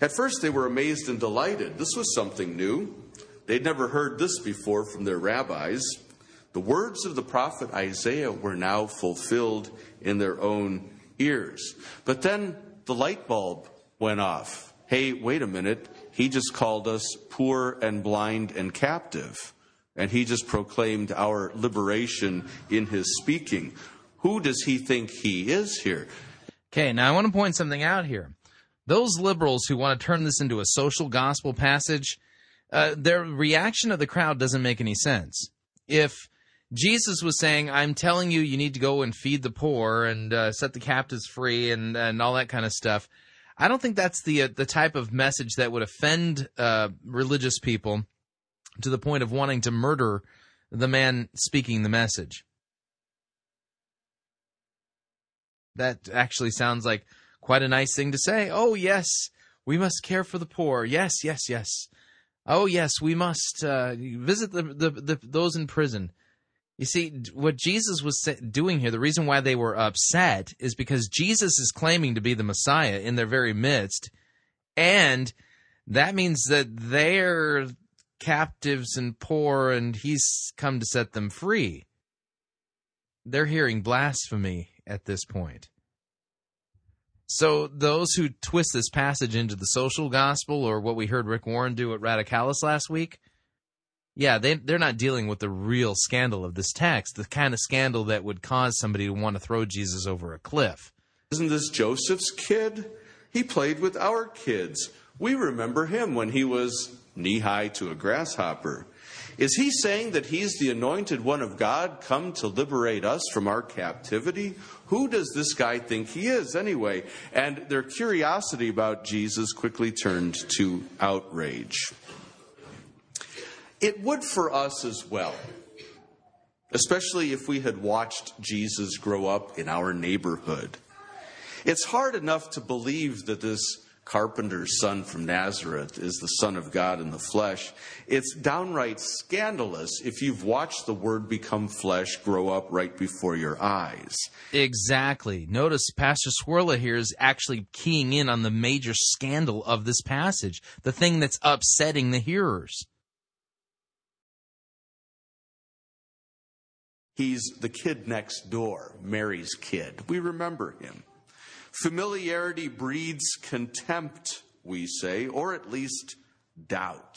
At first, they were amazed and delighted. This was something new. They'd never heard this before from their rabbis. The words of the prophet Isaiah were now fulfilled in their own ears. But then the light bulb went off. Hey, wait a minute. He just called us poor and blind and captive, and he just proclaimed our liberation in his speaking. Who does he think he is here? Okay, now I want to point something out here. Those liberals who want to turn this into a social gospel passage, their reaction of the crowd doesn't make any sense. If Jesus was saying, I'm telling you, you need to go and feed the poor and set the captives free and all that kind of stuff, I don't think that's the type of message that would offend religious people to the point of wanting to murder the man speaking the message. That actually sounds like quite a nice thing to say. Oh, yes, we must care for the poor. Yes, yes, yes. Oh, yes, we must visit those in prison. You see, what Jesus was doing here, the reason why they were upset is because Jesus is claiming to be the Messiah in their very midst, and that means that they're captives and poor, and he's come to set them free. They're hearing blasphemy at this point. So those who twist this passage into the social gospel, or what we heard Rick Warren do at Radicalis last week, yeah, they're not dealing with the real scandal of this text, the kind of scandal that would cause somebody to want to throw Jesus over a cliff. Isn't this Joseph's kid? He played with our kids. We remember him when he was knee-high to a grasshopper. Is he saying that he's the anointed one of God come to liberate us from our captivity? Who does this guy think he is anyway? And their curiosity about Jesus quickly turned to outrage. It would for us as well, especially if we had watched Jesus grow up in our neighborhood. It's hard enough to believe that this carpenter's son from Nazareth is the Son of God in the flesh. It's downright scandalous if you've watched the Word become flesh grow up right before your eyes. Exactly. Notice Pastor Cwirla here is actually keying in on the major scandal of this passage, the thing that's upsetting the hearers. He's the kid next door, Mary's kid. We remember him. Familiarity breeds contempt, we say, or at least doubt.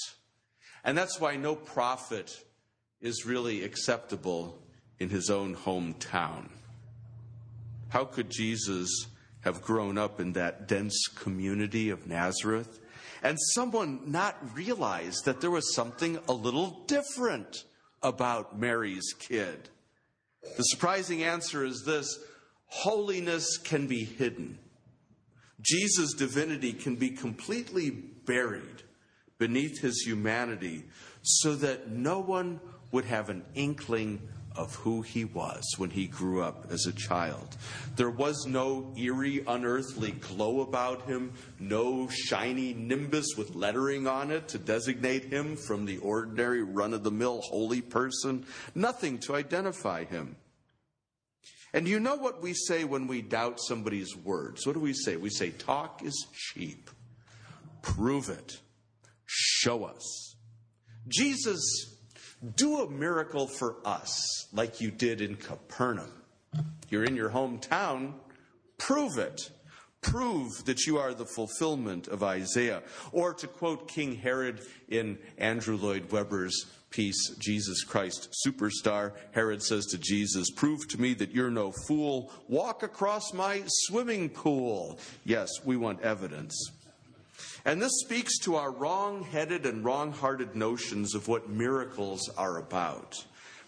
And that's why no prophet is really acceptable in his own hometown. How could Jesus have grown up in that dense community of Nazareth and someone not realize that there was something a little different about Mary's kid? The surprising answer is this: holiness can be hidden. Jesus' divinity can be completely buried beneath his humanity so that no one would have an inkling of who he was when he grew up as a child. There was no eerie, unearthly glow about him, no shiny nimbus with lettering on it to designate him from the ordinary, run-of-the-mill holy person, nothing to identify him. And you know what we say when we doubt somebody's words? What do we say? We say, talk is cheap. Prove it. Show us. Jesus, do a miracle for us like you did in Capernaum. You're in your hometown. Prove it. Prove that you are the fulfillment of Isaiah. Or to quote King Herod in Andrew Lloyd Webber's piece, Jesus Christ Superstar, Herod says to Jesus, prove to me that you're no fool. Walk across my swimming pool. Yes, we want evidence. And this speaks to our wrong-headed and wrong-hearted notions of what miracles are about.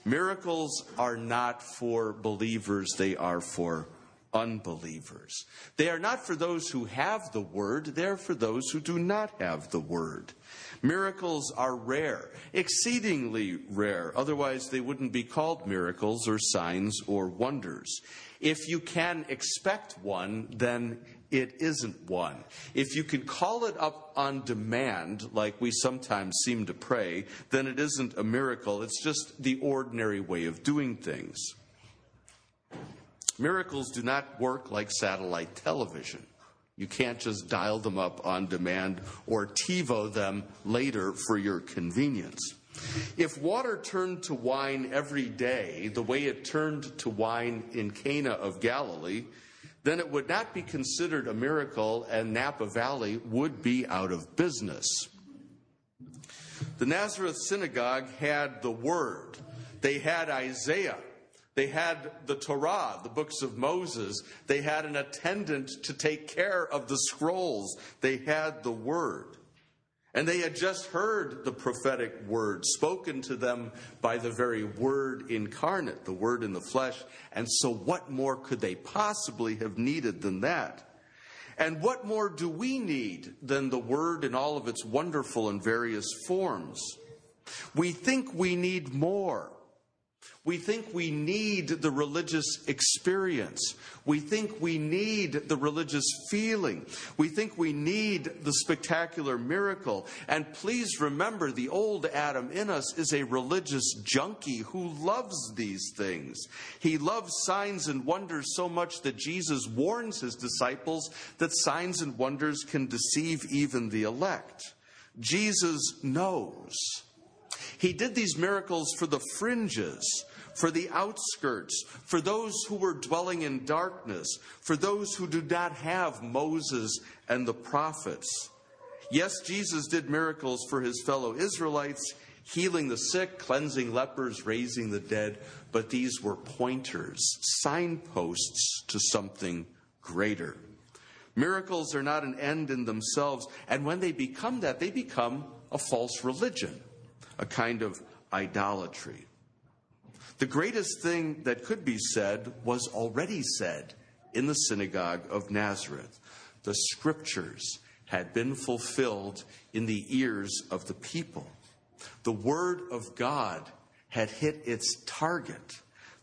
Miracles are not for believers. They are for unbelievers. They are not for those who have the word, they're for those who do not have the word. Miracles are rare, exceedingly rare. Otherwise, they wouldn't be called miracles or signs or wonders. If you can expect one, then it isn't one. If you can call it up on demand, like we sometimes seem to pray, then it isn't a miracle. It's just the ordinary way of doing things. Miracles do not work like satellite television. You can't just dial them up on demand or TiVo them later for your convenience. If water turned to wine every day, the way it turned to wine in Cana of Galilee, then it would not be considered a miracle and Napa Valley would be out of business. The Nazareth synagogue had the word. They had Isaiah. They had the Torah, the books of Moses. They had an attendant to take care of the scrolls. They had the word. And they had just heard the prophetic word spoken to them by the very word incarnate, the word in the flesh. And so what more could they possibly have needed than that? And what more do we need than the word in all of its wonderful and various forms? We think we need more. We think we need the religious experience. We think we need the religious feeling. We think we need the spectacular miracle. And please remember, the old Adam in us is a religious junkie who loves these things. He loves signs and wonders so much that Jesus warns his disciples that signs and wonders can deceive even the elect. Jesus knows. He did these miracles for the fringes, for the outskirts, for those who were dwelling in darkness, for those who do not have Moses and the prophets. Yes, Jesus did miracles for his fellow Israelites, healing the sick, cleansing lepers, raising the dead, but these were pointers, signposts to something greater. Miracles are not an end in themselves, and when they become that, they become a false religion, a kind of idolatry. The greatest thing that could be said was already said in the synagogue of Nazareth. The scriptures had been fulfilled in the ears of the people. The word of God had hit its target.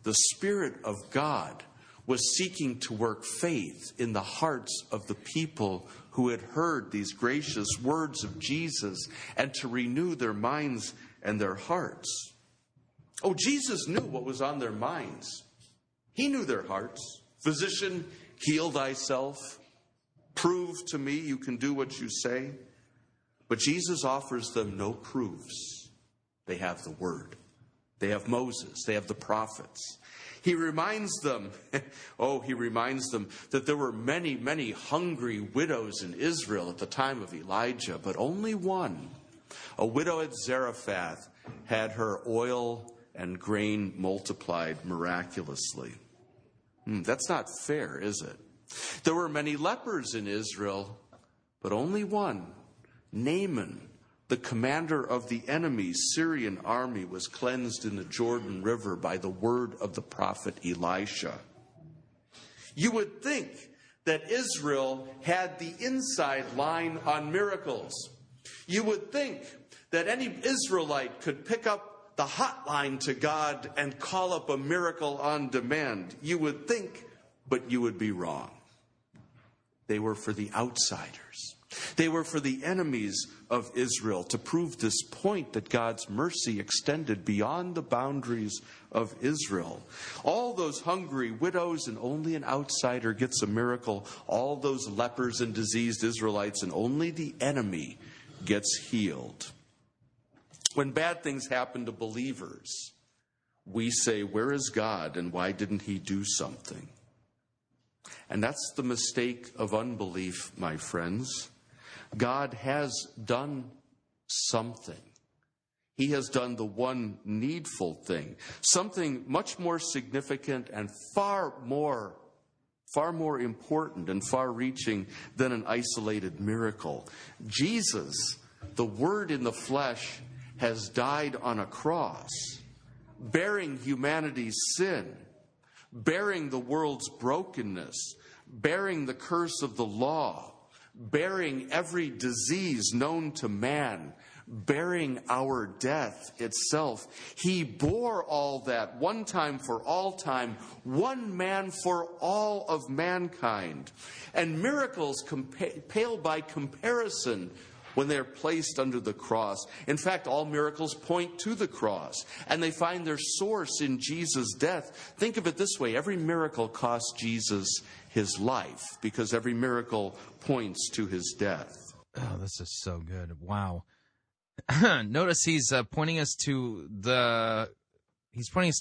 The Spirit of God was seeking to work faith in the hearts of the people who had heard these gracious words of Jesus and to renew their minds and their hearts. Oh, Jesus knew what was on their minds. He knew their hearts. Physician, heal thyself. Prove to me you can do what you say. But Jesus offers them no proofs. They have the word. They have Moses. They have the prophets. He reminds them, that there were many, many hungry widows in Israel at the time of Elijah, but only one, a widow at Zarephath, had her oil and grain multiplied miraculously. That's not fair, is it? There were many lepers in Israel, but only one, Naaman, the commander of the enemy's Syrian army, was cleansed in the Jordan River by the word of the prophet Elisha. You would think that Israel had the inside line on miracles. You would think that any Israelite could pick up the hotline to God and call up a miracle on demand. You would think, but you would be wrong. They were for the outsiders. They were for the enemies of Israel to prove this point that God's mercy extended beyond the boundaries of Israel. All those hungry widows and only an outsider gets a miracle. All those lepers and diseased Israelites and only the enemy gets healed. When bad things happen to believers, we say, where is God and why didn't he do something? And that's the mistake of unbelief, my friends. God has done something. He has done the one needful thing, something much more significant and far more important and far-reaching than an isolated miracle. Jesus, the Word in the flesh, has died on a cross, bearing humanity's sin, bearing the world's brokenness, bearing the curse of the law, bearing every disease known to man, bearing our death itself. He bore all that one time for all time, one man for all of mankind. And miracles pale by comparison when they're placed under the cross. In fact, all miracles point to the cross, and they find their source in Jesus' death. Think of it this way. Every miracle cost Jesus his life, because every miracle points to his death. Oh, this is so good. Wow. Notice he's pointing us to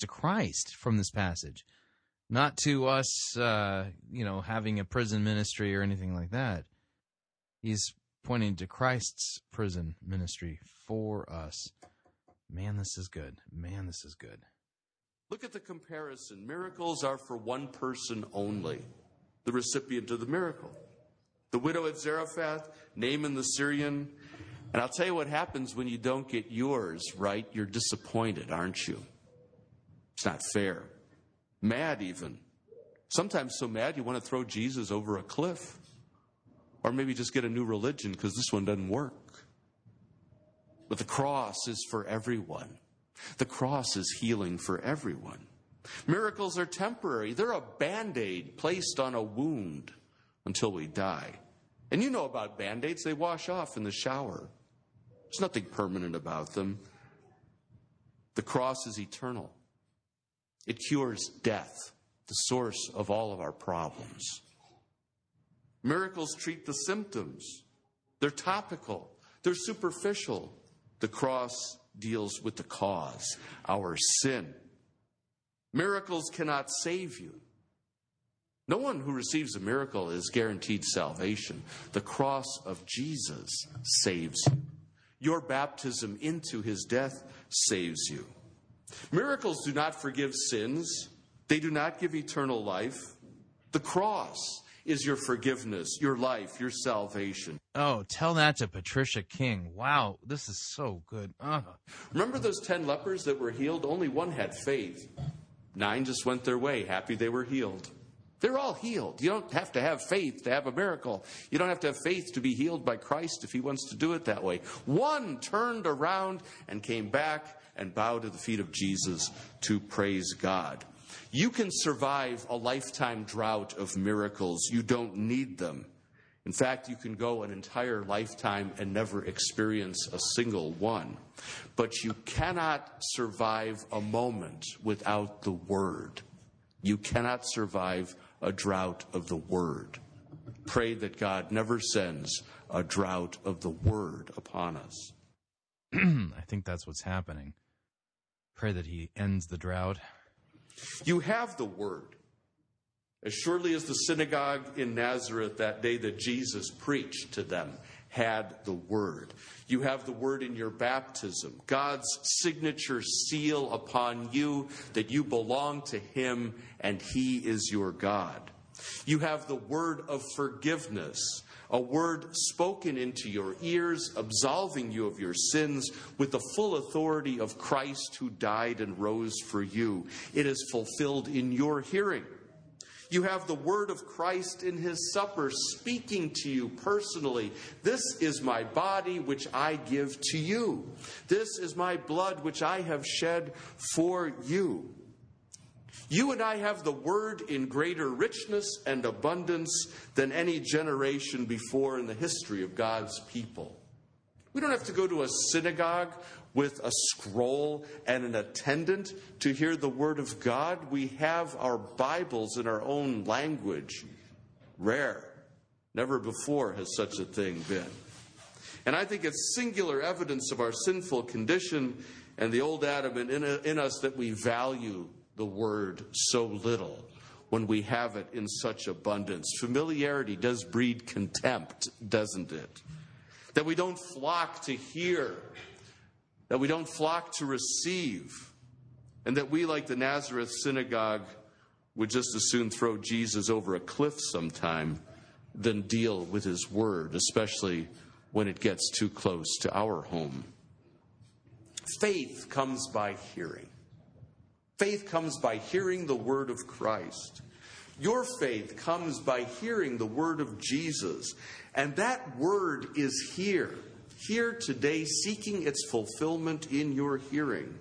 Christ from this passage, not to us, having a prison ministry or anything like that. He's pointing to Christ's prison ministry for us. Man, this is good. Look at the comparison. Miracles are for one person only, the recipient of the miracle. The widow at Zarephath, Naaman the Syrian. And I'll tell you what happens when you don't get yours right. You're disappointed, aren't you? It's not fair. Mad even. Sometimes so mad you want to throw Jesus over a cliff. Or maybe just get a new religion because this one doesn't work. But the cross is for everyone. The cross is healing for everyone. Miracles are temporary. They're a Band-Aid placed on a wound until we die. And you know about Band-Aids. They wash off in the shower. There's nothing permanent about them. The cross is eternal. It cures death, the source of all of our problems. Miracles treat the symptoms. They're topical. They're superficial. The cross deals with the cause, our sin. Miracles cannot save you. No one who receives a miracle is guaranteed salvation. The cross of Jesus saves you. Your baptism into his death saves you. Miracles do not forgive sins. They do not give eternal life. The cross is your forgiveness, your life, your salvation. Oh, tell that to Patricia King. Wow, this is so good. Remember those 10 lepers that were healed? Only one had faith. 9 just went their way, happy they were healed. They're all healed. You don't have to have faith to have a miracle. You don't have to have faith to be healed by Christ if he wants to do it that way. One turned around and came back and bowed at the feet of Jesus to praise God. You can survive a lifetime drought of miracles. You don't need them. In fact, you can go an entire lifetime and never experience a single one. But you cannot survive a moment without the Word. You cannot survive a drought of the Word. Pray that God never sends a drought of the Word upon us. I think that's what's happening. Pray that he ends the drought. You have the Word. As surely as the synagogue in Nazareth that day that Jesus preached to them had the Word. You have the Word in your baptism, God's signature seal upon you that you belong to him and he is your God. You have the Word of forgiveness, a word spoken into your ears, absolving you of your sins with the full authority of Christ who died and rose for you. It is fulfilled in your hearing. You have the Word of Christ in his supper speaking to you personally. This is my body which I give to you. This is my blood which I have shed for you. You and I have the Word in greater richness and abundance than any generation before in the history of God's people. We don't have to go to a synagogue with a scroll and an attendant to hear the Word of God. We have our Bibles in our own language. Rare. Never before has such a thing been. And I think it's singular evidence of our sinful condition and the old Adam in us that we value the Word so little when we have it in such abundance. Familiarity does breed contempt, doesn't it? That we don't flock to hear, that we don't flock to receive, and that we, like the Nazareth synagogue, would just as soon throw Jesus over a cliff sometime than deal with his Word, especially when it gets too close to our home. Faith comes by hearing. Faith comes by hearing the word of Christ. Your faith comes by hearing the word of Jesus. And that word is here today, seeking its fulfillment in your hearing.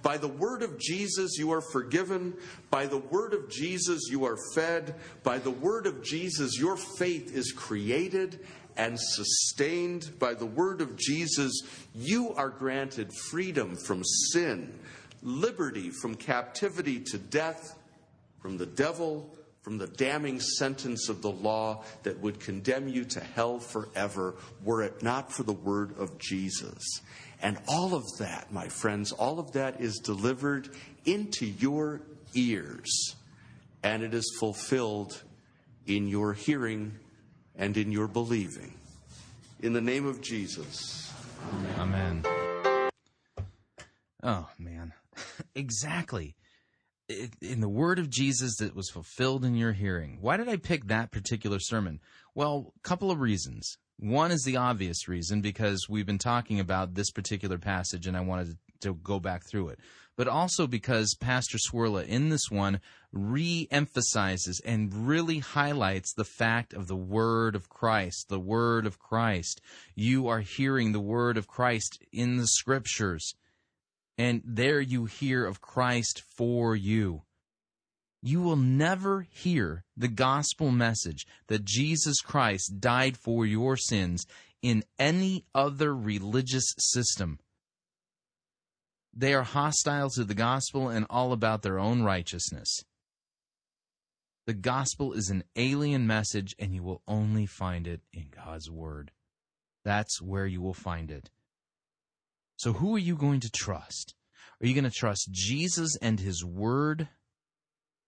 By the word of Jesus, you are forgiven. By the word of Jesus, you are fed. By the word of Jesus, your faith is created and sustained. By the word of Jesus, you are granted freedom from sin, liberty from captivity to death, from the devil, from the damning sentence of the law that would condemn you to hell forever were it not for the word of Jesus. And all of that, my friends, all of that is delivered into your ears, and it is fulfilled in your hearing and in your believing. In the name of Jesus. Amen. Amen. Oh, man. Exactly. In the word of Jesus that was fulfilled in your hearing. Why did I pick that particular sermon? Well, a couple of reasons. One is the obvious reason, because we've been talking about this particular passage and I wanted to go back through it. But also because Pastor Cwirla in this one re-emphasizes and really highlights the fact of the word of Christ, the word of Christ. You are hearing the word of Christ in the scriptures, and there you hear of Christ for you. You will never hear the gospel message that Jesus Christ died for your sins in any other religious system. They are hostile to the gospel and all about their own righteousness. The gospel is an alien message, and you will only find it in God's word. That's where you will find it. So who are you going to trust? Are you going to trust Jesus and his word?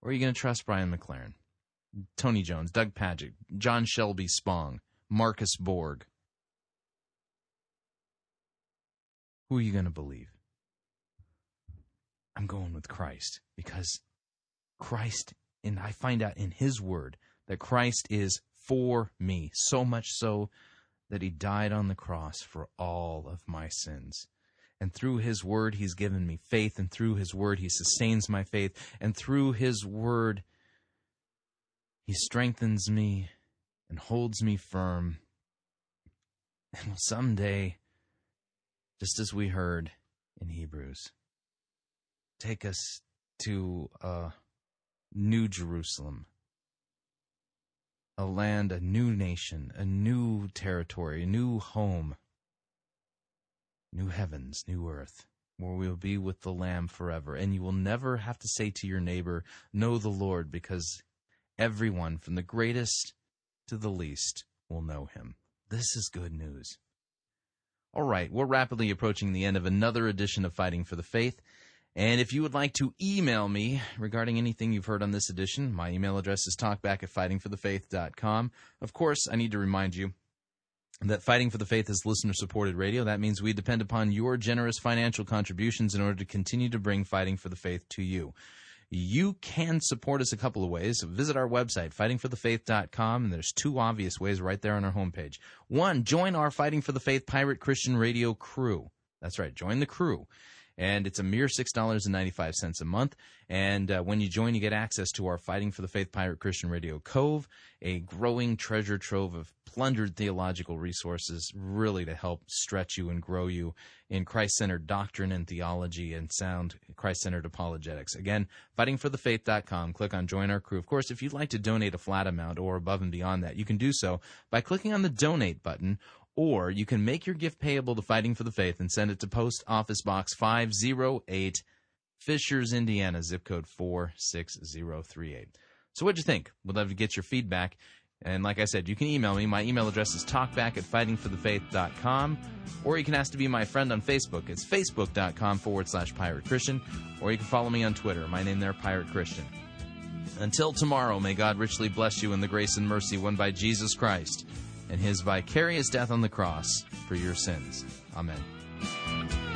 Or are you going to trust Brian McLaren, Tony Jones, Doug Pagitt, John Shelby Spong, Marcus Borg? Who are you going to believe? I'm going with Christ, because Christ, and I find out in his word that Christ is for me, so much so that he died on the cross for all of my sins. And through his word, he's given me faith. And through his word, he sustains my faith. And through his word, he strengthens me and holds me firm. And will someday, just as we heard in Hebrews, take us to a new Jerusalem, a land, a new nation, a new territory, a new home. New heavens, new earth, where we will be with the Lamb forever. And you will never have to say to your neighbor, know the Lord, because everyone from the greatest to the least will know him. This is good news. All right, we're rapidly approaching the end of another edition of Fighting for the Faith. And if you would like to email me regarding anything you've heard on this edition, my email address is talkback@fightingforthefaith.com. Of course, I need to remind you that Fighting for the Faith is listener-supported radio. That means we depend upon your generous financial contributions in order to continue to bring Fighting for the Faith to you. You can support us a couple of ways. Visit our website, fightingforthefaith.com, and there's two obvious ways right there on our homepage. One, join our Fighting for the Faith Pirate Christian Radio crew. That's right, join the crew. And it's a mere $6.95 a month. And when you join, you get access to our Fighting for the Faith Pirate Christian Radio Cove, a growing treasure trove of plundered theological resources, really to help stretch you and grow you in Christ-centered doctrine and theology and sound Christ-centered apologetics. Again, fightingforthefaith.com. Click on Join Our Crew. Of course, if you'd like to donate a flat amount or above and beyond that, you can do so by clicking on the Donate button, or you can make your gift payable to Fighting for the Faith and send it to Post Office Box 508, Fishers, Indiana, zip code 46038. So what'd you think? We'd love to get your feedback. And like I said, you can email me. My email address is talkback@fightingforthefaith.com. Or you can ask to be my friend on Facebook. It's facebook.com/Pirate Christian. Or you can follow me on Twitter. My name there, Pirate Christian. Until tomorrow, may God richly bless you in the grace and mercy won by Jesus Christ and his vicarious death on the cross for your sins. Amen.